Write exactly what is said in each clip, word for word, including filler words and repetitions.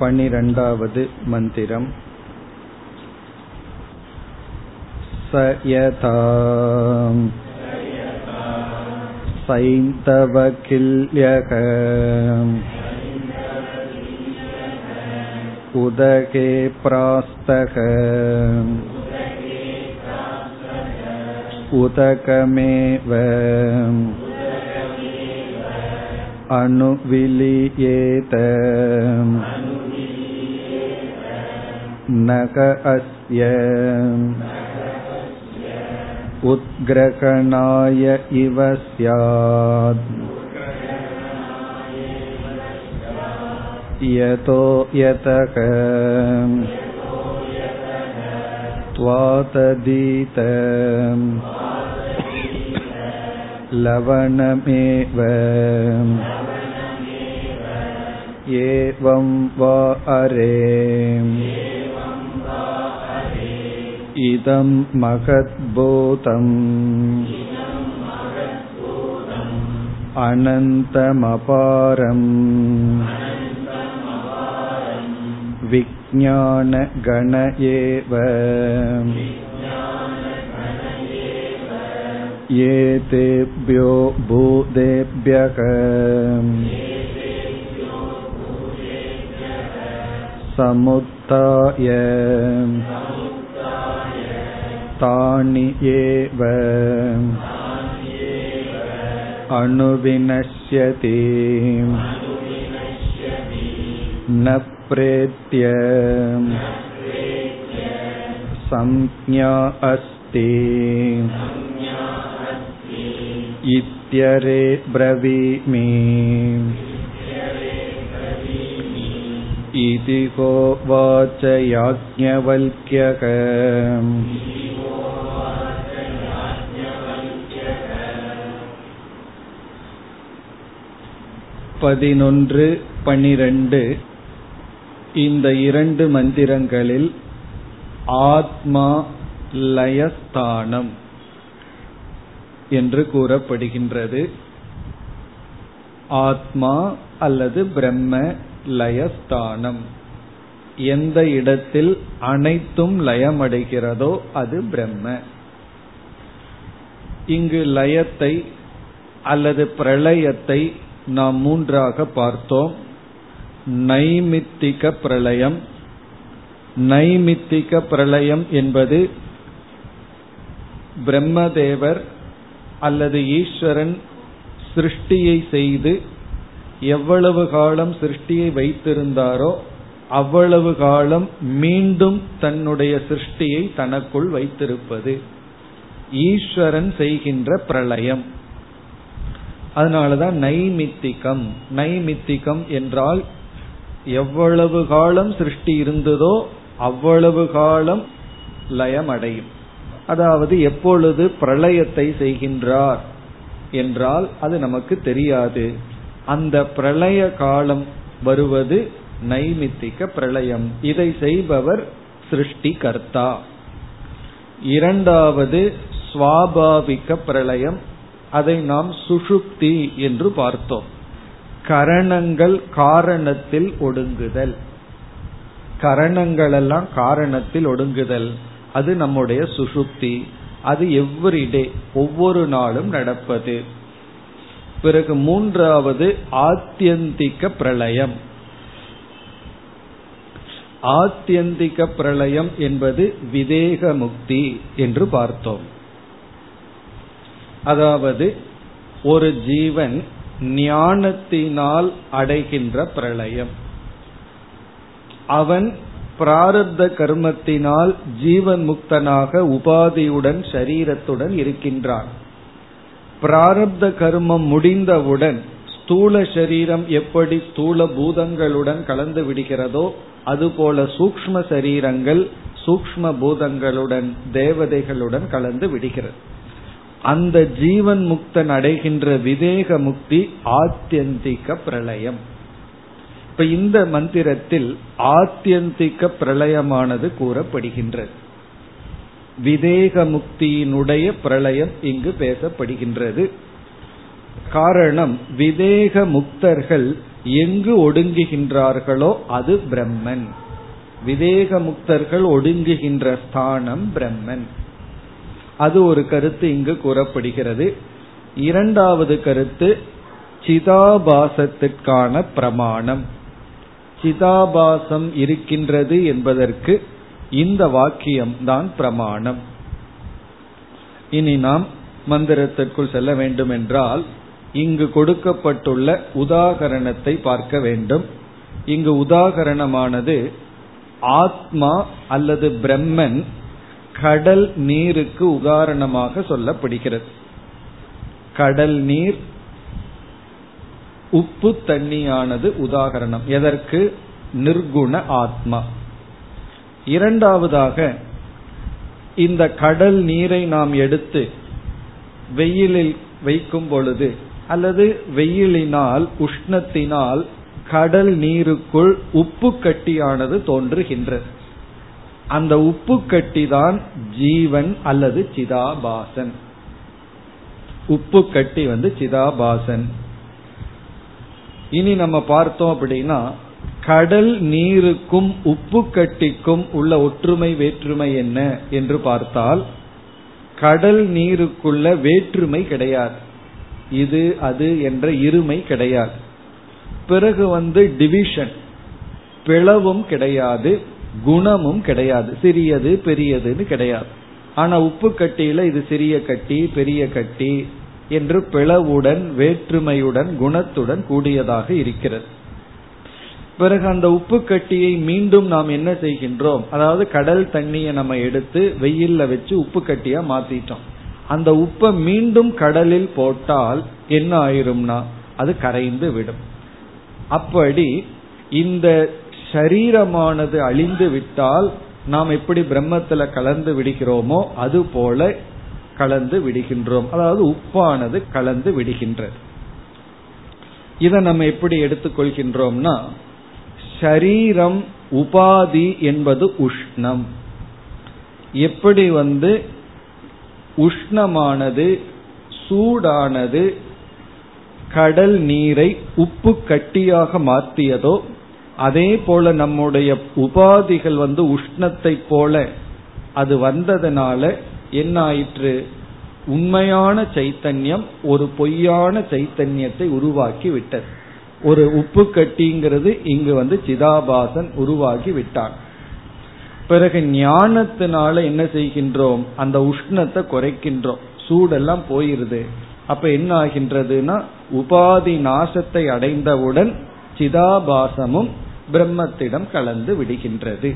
பனிரெண்டாவது மந்திரம். சயதாம் சைந்தவகில்யகம் உதகே பிராஸ்தகம் உதகமேவம் அனுவிலியேத நக அஸ்ய உத்கிரகணாய இவ ஸ்யாத் யதோ யதக த்வாததீத லவணமேவ ஏவம் வா அரே இதம் மகத் போதம் அனந்தமபாரம் விஞ்ஞான கணயேவ ஏதேப்யோ பூதேப்யக சமுத்தாய தானி ஏவ அனுவிநஷ்யதி ந ப்ரேத்ய சம்ஞா அஸ்தி இத்யரே ப்ரவீமி இதி கோ வாச யாஜ்ஞவல்க்யக பதினொன்று பனிரெண்டு இந்த இரண்டு மந்திரங்களில் ஆத்மா லயஸ்தானம் என்று கூறப்படுகின்றது. ஆத்மா அல்லது பிரம்ம லயஸ்தானம், எந்த இடத்தில் அனைத்தும் லயமடைகிறதோ அது பிரம்ம. இங்கு லயத்தை அல்லது பிரளயத்தை நாம் மூன்றாக பார்த்தோம். நைமித்திக பிரளயம். நைமித்திக பிரளயம் என்பது பிரம்மதேவர் அல்லது ஈஸ்வரன் சிருஷ்டியை செய்து எவ்வளவு காலம் சிருஷ்டியை வைத்திருந்தாரோ அவ்வளவு காலம் மீண்டும் தன்னுடைய சிருஷ்டியை தனக்குள் வைத்திருப்பது ஈஸ்வரன் செய்கின்ற பிரளயம். அதனாலதான் நைமித்திகம். நைமித்திகம் என்றால் எவ்வளவு காலம் சிருஷ்டி இருந்ததோ அவ்வளவு காலம் லயம் அடையும். அதாவது எப்பொழுது பிரளயத்தை செய்கின்றார் என்றால் அது நமக்கு தெரியாது. அந்த பிரளய காலம் வருவது நைமித்திக பிரளயம். இதை செய்பவர் சிருஷ்டி கர்த்தா. இரண்டாவது ஸ்வாபாவிக பிரளயம். அதை நாம் சுஷுப்தி என்று பார்த்தோம். கரணங்கள் காரணத்தில் ஒடுங்குதல். கரணங்கள் எல்லாம் காரணத்தில் ஒடுங்குதல், அது நம்முடைய சுஷுப்தி. அது எவ்ரிடே, ஒவ்வொரு நாளும் நடப்பது. பிறகு மூன்றாவது ஆத்யந்திக பிரளயம். ஆத்யந்திக பிரளயம் என்பது விதேக முக்தி என்று பார்த்தோம். அதாவது ஒரு ஜீவன் ஞானத்தினால் அடைகின்ற பிரளயம். அவன் பிராரப்த கர்மத்தினால் ஜீவன் முக்தனாக உபாதியுடன் சரீரத்துடன் இருக்கின்றான். பிராரப்த கர்மம் முடிந்தவுடன் ஸ்தூல சரீரம் எப்படி ஸ்தூல பூதங்களுடன் கலந்து விடுகிறதோ அதுபோல சூக்ஷ்ம சரீரங்கள் சூக்ஷ்ம பூதங்களுடன் தேவதைகளுடன் கலந்து விடுகிறது. அந்த ஜீவன் முக்தன் அடைகின்ற விதேக முக்தி ஆத்யந்திக பிரளயம். இப்ப இந்த மந்திரத்தில் ஆத்யந்திக பிரளயமானது கூறப்படுகின்றது. விதேக முக்தியினுடைய பிரளயம் இங்கு பேசப்படுகின்றது. காரணம், விதேக முக்தர்கள் எங்கு ஒடுங்குகின்றார்களோ அது பிரம்மன். விவேக முக்தர்கள் ஒடுங்குகின்ற ஸ்தானம் பிரம்மன். அது ஒரு கருத்து இங்கு கூறப்படுகிறது. இரண்டாவது கருத்து சிதாபாசத்திற்கான பிரமாணம். சிதாபாசம் இருக்கின்றது என்பதற்கு இந்த வாக்கியம்தான் பிரமாணம். இனி நாம் மந்திரத்திற்குள் செல்ல வேண்டும் என்றால் இங்கு கொடுக்கப்பட்டுள்ள உதாகரணத்தை பார்க்க வேண்டும். இங்கு உதாகரணமானது ஆத்மா அல்லது பிரம்மன் கடல் நீருக்கு உதாரணமாக சொல்லப்படுகிறது. கடல் நீர், உப்பு தண்ணியானது உதாகரணம். எதற்கு? நிர்குண ஆத்மா. இரண்டாவதாக, இந்த கடல் நீரை நாம் எடுத்து வெயிலில் வைக்கும் பொழுது அல்லது வெயிலினால் உஷ்ணத்தினால் கடல் நீருக்குள் உப்பு கட்டியானது தோன்றுகின்றது. அந்த உப்பு கட்டி தான் ஜீவன் அல்லது சிதாபாசன். உப்பு கட்டி வந்து சிதாபாசன். இனி நம்ம பார்த்தோம் அப்படின்னா கடல் நீருக்கும் உப்பு கட்டிக்கும் உள்ள ஒற்றுமை வேற்றுமை என்ன என்று பார்த்தால், கடல் நீருக்குள்ள வேற்றுமை கிடையாது, இது அது என்ற இருமை கிடையாது. பிறகு வந்து டிவிஷன், பிளவும் கிடையாது, குணமும் கிடையாது, சிறியது பெரியதுன்னு கிடையாது. ஆனா உப்பு கட்டியில இது சிறிய கட்டி பெரிய கட்டி என்று பிளவுடன் வேற்றுமையுடன் குணத்துடன் கூடியதாக இருக்கிறது. பிறகு அந்த உப்பு கட்டியை மீண்டும் நாம் என்ன செய்கின்றோம், அதாவது கடல் தண்ணியை நம்ம எடுத்து வெயில்ல வச்சு உப்பு கட்டியா மாத்திட்டோம். அந்த உப்பை மீண்டும் கடலில் போட்டால் என்ன ஆயிரும்னா அது கரைந்து விடும். அப்படி இந்த சரீரமானது அழிந்து விட்டால் நாம் எப்படி பிரம்மத்துல கலந்து விடுகிறோமோ அது போல கலந்து விடுகின்றோம். அதாவது உப்பானது கலந்து விடுகின்றது. இதை நம்ம எப்படி எடுத்துக்கொள்கின்றோம்னா, சரீரம் உபாதி என்பது உஷ்ணம். எப்படி வந்து உஷ்ணமானது சூடானது கடல் நீரை உப்பு கட்டியாக மாற்றியதோ அதே போல நம்முடைய உபாதிகள் வந்து உஷ்ணத்தை போல அது வந்ததனால என்ன ஆயிற்று, உண்மையான சைத்தன்யம் ஒரு பொய்யான சைத்தன்யத்தை உருவாக்கி விட்டது. ஒரு உப்பு கட்டிங்கிறது இங்கு வந்து சிதாபாசன் உருவாகி விட்டான். பிறகு ஞானத்தினால என்ன செய்கின்றோம், அந்த உஷ்ணத்தை குறைக்கின்றோம், சூடெல்லாம் போயிருது. அப்ப என்ன ஆகின்றதுன்னா உபாதி நாசத்தை அடைந்தவுடன் சிதாபாசமும் பிரம்மத்திடம் கலந்து விடுகின்றது.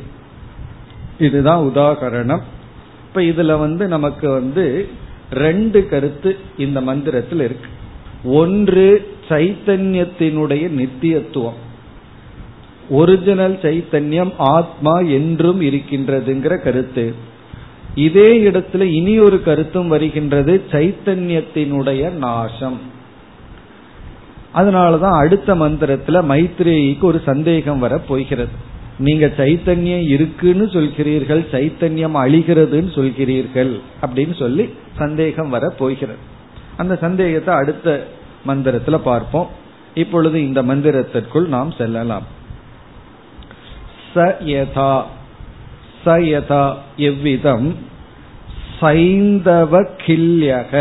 இதுதான் உதாகரணம். இப்ப இதுல வந்து நமக்கு வந்து ரெண்டு கருத்து இந்த மந்திரத்தில் இருக்கு. ஒன்று சைத்தன்யத்தினுடைய நித்தியத்துவம், ஒரிஜினல் சைத்தன்யம் ஆத்மா என்றும் இருக்கின்றதுங்கிற கருத்து. இதே இடத்துல இனி ஒரு கருத்தும் வருகின்றது, சைத்தன்யத்தினுடைய நாசம். அதனாலதான் அடுத்த மந்திரத்துல மைத்ரேயிக்கு ஒரு சந்தேகம் வர போகிறது. நீங்க சைத்தன்யம் இருக்குன்னு சொல்கிறீர்கள், சைத்தன்யம் அழிகிறதுன்னு சொல்கிறீர்கள் அப்படின்னு சொல்லி சந்தேகம் வர போகிறது. அந்த சந்தேகத்தை அடுத்த மந்திரத்துல பார்ப்போம். இப்பொழுது இந்த மந்திரத்திற்குள் நாம் செல்லலாம். சயதா, சயதா எவ்விதம், சைந்தவ கில்யக.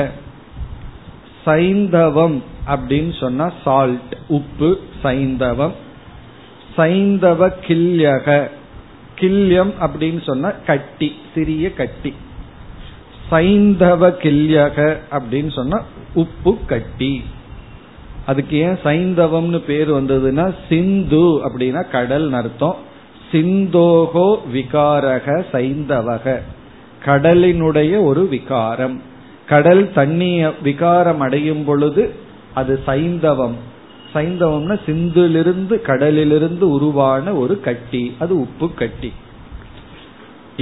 சைந்தவம் அப்படின்னு சொன்னா சால்ட் உப்பு, சைந்தவம். சைந்தவ கில்யக, கில்யம் அப்படின்னு சொன்னா கட்டி, சிறிய கட்டி. சைந்தவ கில்யக அப்படின்னு சொன்னா உப்பு கட்டி. அதுக்கு ஏன் சைந்தவம்னு பேர் வந்ததுன்னா, சிந்து அப்படின்னா கடல் அர்த்தம். சிந்தோகோ விகாரக சைந்தவக, கடலினுடைய ஒரு விகாரம். கடல் தண்ணிய விகாரம் அடையும் பொழுது அது சைந்தவம். சைந்தவம்னா சிந்திலிருந்து கடலிலிருந்து உருவான ஒரு கட்டி, அது உப்பு கட்டி.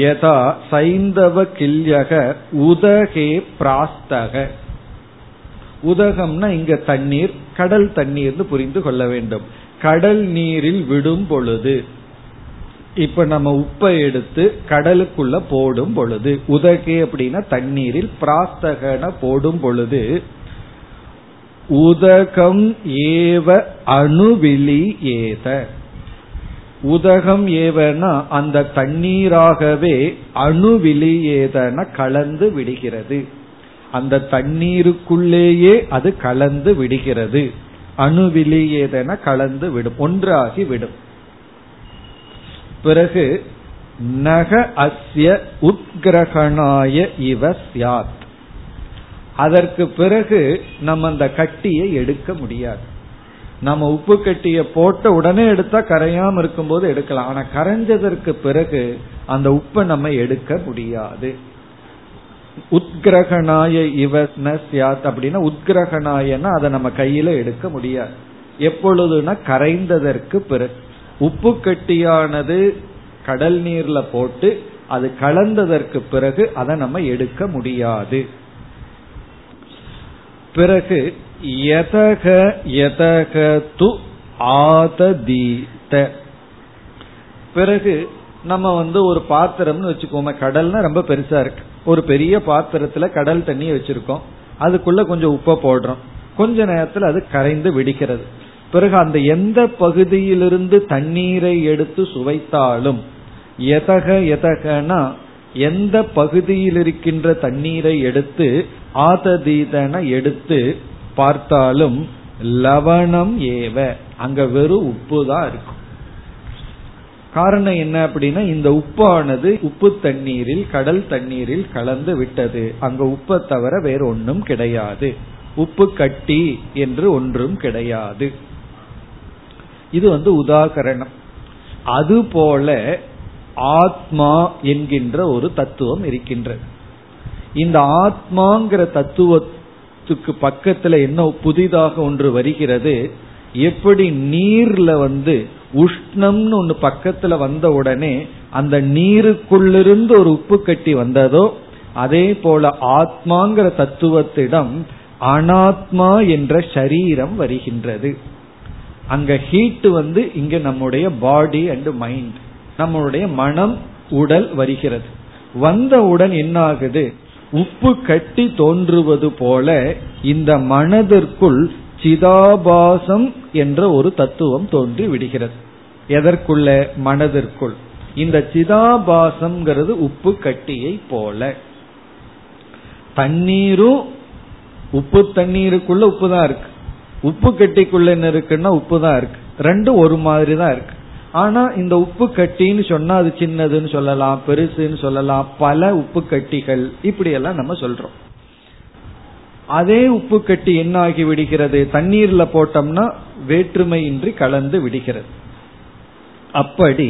யதா சைந்தவ கில்யக உதகே பிராஸ்தக. உதகம்னா இங்க தண்ணீர், கடல் தண்ணீர்னு புரிந்து கொள்ள வேண்டும். கடல் நீரில் விடும் பொழுது, இப்ப நம்ம உப்பை எடுத்து கடலுக்குள்ள போடும் பொழுது, உதகே அப்படின்னா தண்ணீரில், பிராஸ்தகன போடும் பொழுது உதகம் ஏவ அணுவிலி ஏத. உதகம் ஏவனா அந்த தண்ணீராகவே அணுவிலி ஏதன கலந்து விடுகிறது. அந்த தண்ணீருக்குள்ளேயே அது கலந்து விடுகிறது. அணுவிலி ஏதன கலந்து விடும், ஒன்றாகி விடும். பிறகு நக அஸ்ய உத்கிரகணாய இவ ஸ்யாத். அதற்கு பிறகு நம்ம அந்த கட்டியை எடுக்க முடியாது. நம்ம உப்பு கட்டியை போட்ட உடனே எடுத்தா கரையாம இருக்கும்போது எடுக்கலாம், ஆனா கரைஞ்சதற்கு பிறகு அந்த உப்பை நம்ம எடுக்க முடியாது. உத்கிரகணாய இவ ஸ்யாத் அப்படின்னா உத்கிரகணாயன்னா அதை நம்ம கையில எடுக்க முடியாது. எப்பொழுதுனா கரைந்ததற்கு பிறகு. உப்பு கட்டியானது கடல் நீர்ல போட்டு அது கலந்ததற்கு பிறகு அதை நம்ம எடுக்க முடியாது. பிறகு யதக யதக து ஆததீத. பிறகு நம்ம வந்து ஒரு பாத்திரம்னு வச்சுக்கோமே, கடல்னா ரொம்ப பெருசா இருக்கு. ஒரு பெரிய பாத்திரத்துல கடல் தண்ணியை வச்சிருக்கோம், அதுக்குள்ள கொஞ்சம் உப்பை போடுறோம், கொஞ்ச நேரத்துல அது கரைந்து விடுகிறது. பிறகு அந்த எந்த பகுதியிலிருந்து தண்ணீரை எடுத்து சுவைத்தாலும், எதக எதகனா எந்த பகுதியில் இருக்கின்ற தண்ணீரை எடுத்து, ஆததீதன எடுத்து பார்த்தாலும் லவணம் ஏவ, அங்க வெறும் உப்பு தான் இருக்கும். காரணம் என்ன அப்படின்னா, இந்த உப்பானது உப்பு தண்ணீரில் கடல் தண்ணீரில் கலந்து விட்டது. அங்க உப்பை தவிர வேற ஒன்றும் கிடையாது. உப்பு கட்டி என்று ஒன்றும் கிடையாது. இது வந்து உதாகரணம். அதுபோல ஆத்மா என்கின்ற ஒரு தத்துவம் இருக்கின்றது. இந்த ஆத்மாங்கிற தத்துவத்துக்கு பக்கத்துல என்ன புதிதாக ஒன்று வருகிறது? எப்படி நீர்ல வந்து உஷ்ணம்னு ஒன்று பக்கத்துல வந்த உடனே அந்த நீருக்குள்ளிருந்து ஒரு உப்பு கட்டி வந்ததோ, அதே போல ஆத்மாங்கிற தத்துவத்திடம் அனாத்மா என்ற சரீரம் வருகின்றது. அங்க ஹீட் வந்து இங்க நம்முடைய பாடி அண்ட் மைண்ட், நம்மளுடைய மனம் உடல் வருகிறது. வந்தவுடன் என்ன ஆகுது? உப்பு கட்டி தோன்றுவது போல இந்த மனதிற்குள் சிதாபாசம் என்ற ஒரு தத்துவம் தோன்றி விடுகிறது. எதற்குள்ள? மனதிற்குள். இந்த சிதாபாசம்ங்கிறது உப்பு கட்டியை போல. தண்ணீரும் உப்பு தண்ணீருக்குள்ள உப்பு தான் இருக்கு, உப்பு கட்டிக்குள்ள என்ன இருக்குன்னா உப்பு தான் இருக்கு. ரெண்டும் ஒரு மாதிரி தான் இருக்கு. ஆனா இந்த உப்பு கட்டின்னு சொன்னா அது சின்னதுன்னு சொல்லலாம், பெருசுன்னு சொல்லலாம், பல உப்பு கட்டிகள் இப்படி எல்லாம் நம்ம சொல்றோம். அதே உப்பு கட்டி என்ன ஆகி விடுகிறது? தண்ணீர்ல போட்டோம்னா வேற்றுமையின்றி கலந்து விடுகிறது. அப்படி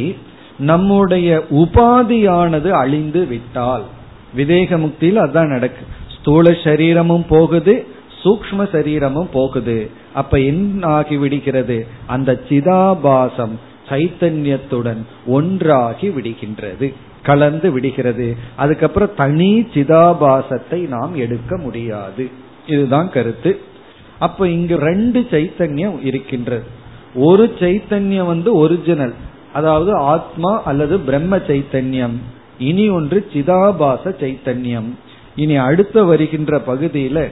நம்முடைய உபாதியானது அழிந்து விட்டால், விவேக முக்தியில் அதான் நடக்கு. ஸ்தூல சரீரமும் போகுது, சூக்ம சரீரமும் போகுது. அப்ப என்ன ஆகி விடுகிறது? அந்த சிதாபாசம் சைத்தன்யத்துடன் ஒன்றாகி விடுகின்றது, கலந்து விடுகிறது. அதுக்கப்புறம் தனி சிதாபாசத்தை நாம் எடுக்க முடியாது. இதுதான் கருத்து. அப்ப இங்கு ரெண்டு சைத்தன்யம் இருக்கின்றது. ஒரு சைத்தன்யம் வந்து ஒரிஜினல், அதாவது ஆத்மா அல்லது பிரம்ம சைத்தன்யம். இனி ஒன்று சிதாபாச சைத்தன்யம். இனி அடுத்த வருகின்ற பகுதியில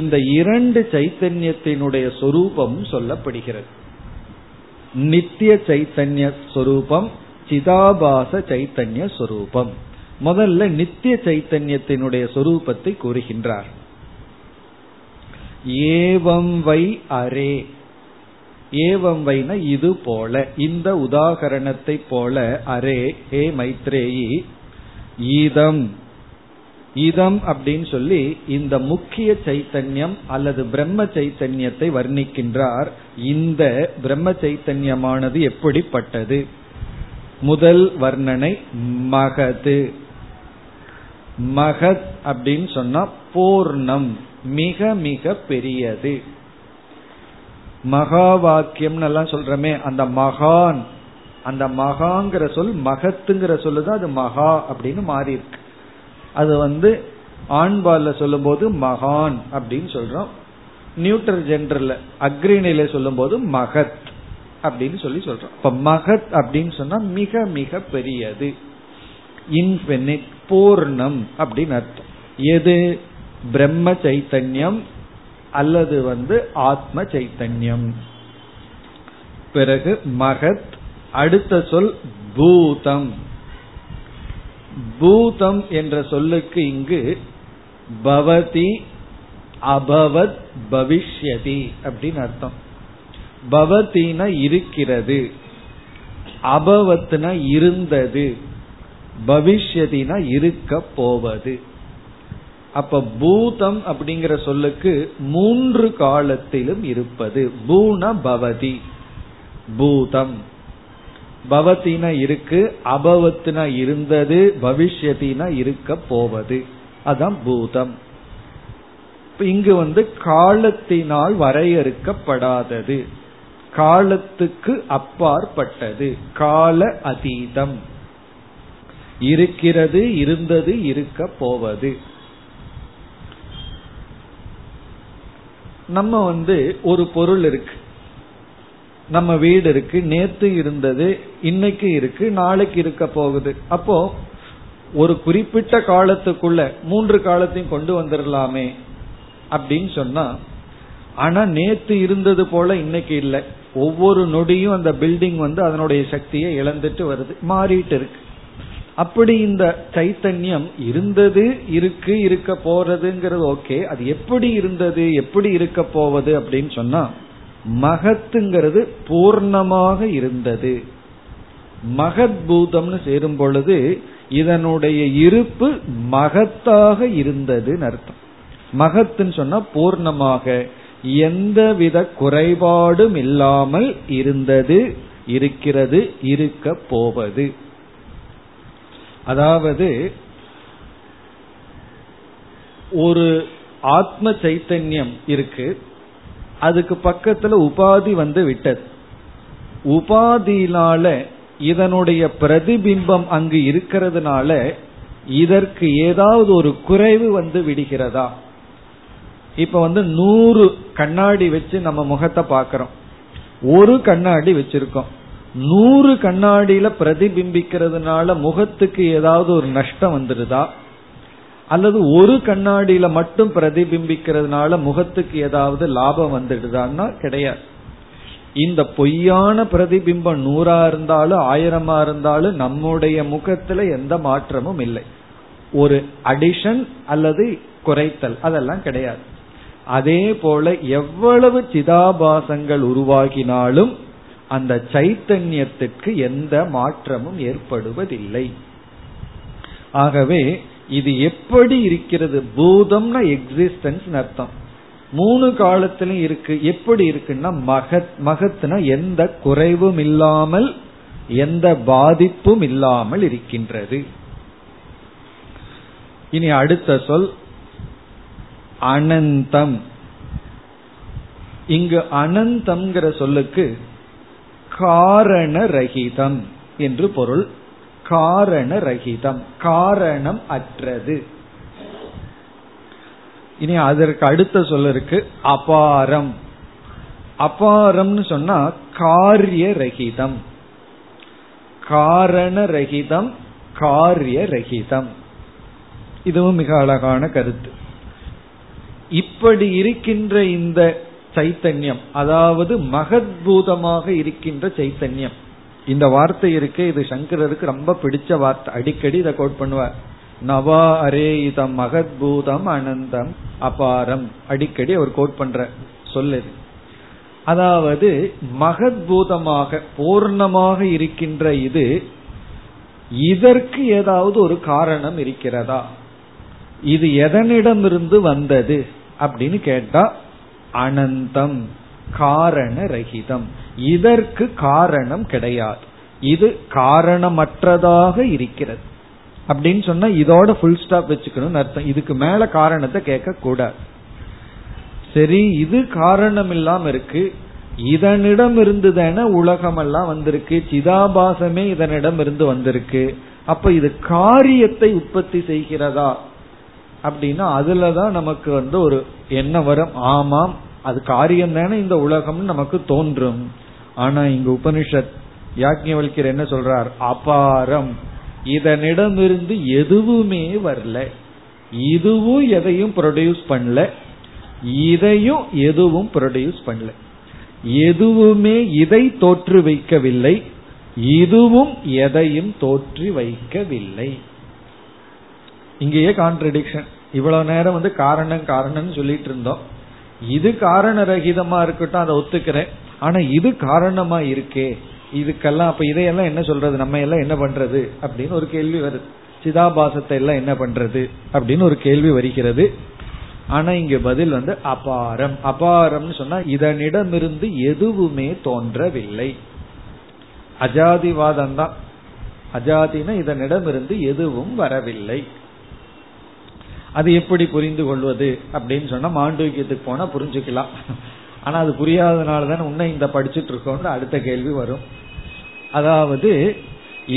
இந்த இரண்டு சைத்தன்யத்தினுடைய சொரூபம் சொல்லப்படுகிறது. நித்திய சைத்தன்ய சொரூபம், சிதாபாச சைத்தன்ய சொரூபம். முதல்ல நித்திய சைத்தன்யத்தினுடைய சொரூபத்தை கூறுகின்றார். ஏவம் வை அரே. ஏவம் வைனா இது போல, இந்த உதாகரணத்தை போல. அரே ஹே மைத்ரேயி, இதம் இதம் அப்படின்னு சொல்லி இந்த முக்கிய சைத்தன்யம் அல்லது பிரம்ம சைத்தன்யத்தை வர்ணிக்கின்றார். இந்த பிரம்ம சைத்தன்யமானது எப்படிப்பட்டது? முதல் வர்ணனை மகது. மகத் அப்படின்னு சொன்னா பூர்ணம், மிக மிக பெரியது. மகா வாக்கியம் எல்லாம் சொல்றமே, அந்த மகான், அந்த மகாங்கிற சொல் மகத்துங்கிற சொல்லுதான் அது மகா அப்படின்னு மாறி இருக்கு. அது வந்து ஆண்பால்ல சொல்லும் போது மகான் அப்படின்னு சொல்றோம், நியூட்டர் ஜெண்டர்ல அக்ரிணையில சொல்லும் போது மகத் அப்படின்னு சொல்லி சொல்றோம். இப்ப மகத் அப்படின்னு சொன்னா மிக மிக பெரியது, இன்ஃபினிட், பூர்ணம் அப்படின்னு அர்த்தம். எது? பிரம்ம சைத்தன்யம் அல்லது வந்து ஆத்ம சைத்தன்யம். பிறகு மகத், அடுத்த சொல் பூதம். பூதம் என்ற சொல்லுக்கு இங்கு பவதி அபவத் பவிஷ்யதி அப்படின்னு அர்த்தம். பவதினா இருக்கிறது, அபவத்னா இருந்தது, பவிஷ்யதினா இருக்க போவது. அப்ப பூதம் அப்படிங்கிற சொல்லுக்கு மூன்று காலத்திலும் இருப்பது. பூன பவதி பூதம், பவத்தினா இருக்கு, அபவத்தினா இருந்தது, பவிஷ்யத்தினா இருக்க போவது, அதான் பூதம். இங்கு வந்து காலத்தினால் வரையறுக்கப்படாதது, காலத்துக்கு அப்பாற்பட்டது, கால அதீதம், இருக்கிறது, இருந்தது, இருக்க போவது. நம்ம வந்து ஒரு பொருள் இருக்கு, நம்ம வீடு இருக்கு, நேத்து இருந்தது, இன்னைக்கு இருக்கு, நாளைக்கு இருக்க போகுது. அப்போ ஒரு குறிப்பிட்ட காலத்துக்குள்ள மூன்று காலத்தையும் கொண்டு வந்துடலாமே அப்படின்னு சொன்னா, ஆனா நேத்து இருந்தது போல இன்னைக்கு இல்லை. ஒவ்வொரு நொடியும் அந்த பில்டிங் வந்து அதனுடைய சக்தியை இழந்துட்டு வருது, மாறிட்டு இருக்கு. அப்படி இந்த சைத்தன்யம் இருந்தது, இருக்கு, இருக்க போறதுங்கிறது ஓகே, அது எப்படி இருந்தது, எப்படி இருக்க போவது அப்படின்னு சொன்னா, மகத்துங்கிறது பூர்ணமாக இருந்தது. மகத் பூதம்னு சேரும் பொழுது இதனுடைய இருப்பு மகத்தாக இருந்ததுன்னு அர்த்தம். மகத்துன்னு சொன்னா பூர்ணமாக, எந்தவித குறைபாடும் இல்லாமல் இருந்தது, இருக்கிறது, இருக்க போவது. அதாவது ஒரு ஆத்ம சைத்தன்யம் இருக்கு, அதுக்கு பக்கத்துல உபாதி வந்து விட்டது. உபாதியினால இதனுடைய பிரதிபிம்பம் அங்கு இருக்கிறதுனால இதற்கு ஏதாவது ஒரு குறைவு வந்து விடுகிறதா? இப்ப வந்து நூறு கண்ணாடி வச்சு நம்ம முகத்தை பாக்கிறோம், ஒரு கண்ணாடி வச்சிருக்கோம். நூறு கண்ணாடியில பிரதிபிம்பிக்கிறதுனால முகத்துக்கு ஏதாவது ஒரு நஷ்டம் வந்துடுதா? அல்லது ஒரு கண்ணாடியில மட்டும் பிரதிபிம்பிக்கிறதுனால முகத்துக்கு ஏதாவது லாபம் வந்துடுதான்னா கிடையாது. இந்த பொய்யான பிரதிபிம்பம் நூறா இருந்தாலும் ஆயிரமா இருந்தாலும் நம்முடைய முகத்துல எந்த மாற்றமும் இல்லை, ஒரு அடிஷன் அல்லது குறைத்தல் அதெல்லாம் கிடையாது. அதே போல எவ்வளவு சிதாபாசங்கள் உருவாகினாலும் அந்த சைத்தன்யத்திற்கு எந்த மாற்றமும் ஏற்படுவதில்லை. ஆகவே இது எப்படி இருக்கிறது? பூதம்னா எக்ஸிஸ்டன்ஸ் அர்த்தம். மூணு காலத்திலும் இருக்கு. எப்படி இருக்குன்னா மகத், மகத்னா எந்த குறைவும் இல்லாமல், எந்த பாதிப்பும் இல்லாமல் இருக்கின்றது. இனி அடுத்த சொல் அனந்தம். இங்கு அனந்தம்ங்கிற சொல்லுக்கு காரண ரஹிதம் என்று பொருள். காரண ரஹிதம், காரணம் அற்றது. இனி அதற்கு அடுத்த சொல்ல இருக்கு அபாரம். அபாரம்னு சொன்னா காரிய ரஹிதம், காரண ரஹிதம், காரிய ரஹிதம். இதுவும் மிக அழகான கருத்து. இப்படி இருக்கின்ற இந்த சைத்தன்யம், அதாவது மகத் பூதமாக இருக்கின்ற சைத்தன்யம். இந்த வார்த்தை இருக்கு, இது சங்கரருக்கு ரொம்ப பிடிச்ச வார்த்தை, அடிக்கடி இதை கோட் பண்ணுவார். நவா அரே இதம் மகத் பூதம் அனந்தம் அபாரம், அடிக்கடி அவர் கோட் பண்ற சொல்லுது. அதாவது மகத் பூதமாக பூர்ணமாக இருக்கின்ற இது, இதற்கு ஏதாவது ஒரு காரணம் இருக்கிறதா? இது எதனிடமிருந்து வந்தது அப்படின்னு கேட்டா அனந்தம், காரண ரஹிதம், இதற்கு காரணம் கிடையாது, இது காரணமற்றதாக இருக்கிறது அப்படின்னு சொன்னா இதோட ஃபுல் ஸ்டாப் வச்சுக்கணும்னு அர்த்தம். இதுக்கு மேல காரணத்தை கேட்க கூடாது. சரி, இது காரணம் இல்லாம இருக்கு, இதனிடம் இருந்து தானே உலகமெல்லாம் வந்திருக்கு, சிதாபாசமே இதனிடம் இருந்து வந்திருக்கு, அப்ப இது காரியத்தை உற்பத்தி செய்கிறதா அப்படின்னா அதுலதான் நமக்கு வந்து ஒரு என்ன வரும், ஆமாம் அது காரியம் தானே இந்த உலகம் நமக்கு தோன்றும். ஆனா இங்க உபனிஷத் யாக்ஞவல்கியர் என்ன சொல்றார்? அபாரம், இதனிடமிருந்து எதுவுமே வரல, இதுவும் எதையும் ப்ரொடியூஸ் பண்ணல, இதையும் எதுவும் ப்ரொடியூஸ் பண்ணல, எதுவுமே இதை தோற்று வைக்கவில்லை, இதுவும் எதையும் தோற்றி வைக்கவில்லை. இங்கேயே கான்ட்ரடிக்ஷன். இவ்வளவு நேரம் வந்து காரணம் காரணம் சொல்லிட்டு இருந்தோம். இது காரண ரகிதமா இருக்கட்டும், அதை ஒத்துக்கிறேன். ஆனா இது காரணமா இருக்கே, இதுக்கெல்லாம் அப்ப இதையெல்லாம் என்ன சொல்றது, நம்ம எல்லாம் என்ன பண்றது அப்படின்னு ஒரு கேள்வி வருது. சிதாபாசத்தை எல்லாம் என்ன பண்றது அப்படின்னு ஒரு கேள்வி வருகிறது. ஆனா இங்க பதில் வந்து அபாரம். அபாரம்னு சொன்னா இதனிடமிருந்து எதுவுமே தோன்றவில்லை. அஜாதிவாதம் தான். அஜாதினா இதனிடமிருந்து எதுவும் வரவில்லை. அது எப்படி புரிந்து கொள்வது அப்படின்னு சொன்னா மாண்டூக்கியத்துக்கு போனா புரிஞ்சுக்கலாம். ஆனா அது புரியாதனாலதான் உன்னை இந்த படிச்சுட்டு இருக்கோம்னு அடுத்த கேள்வி வரும். அதாவது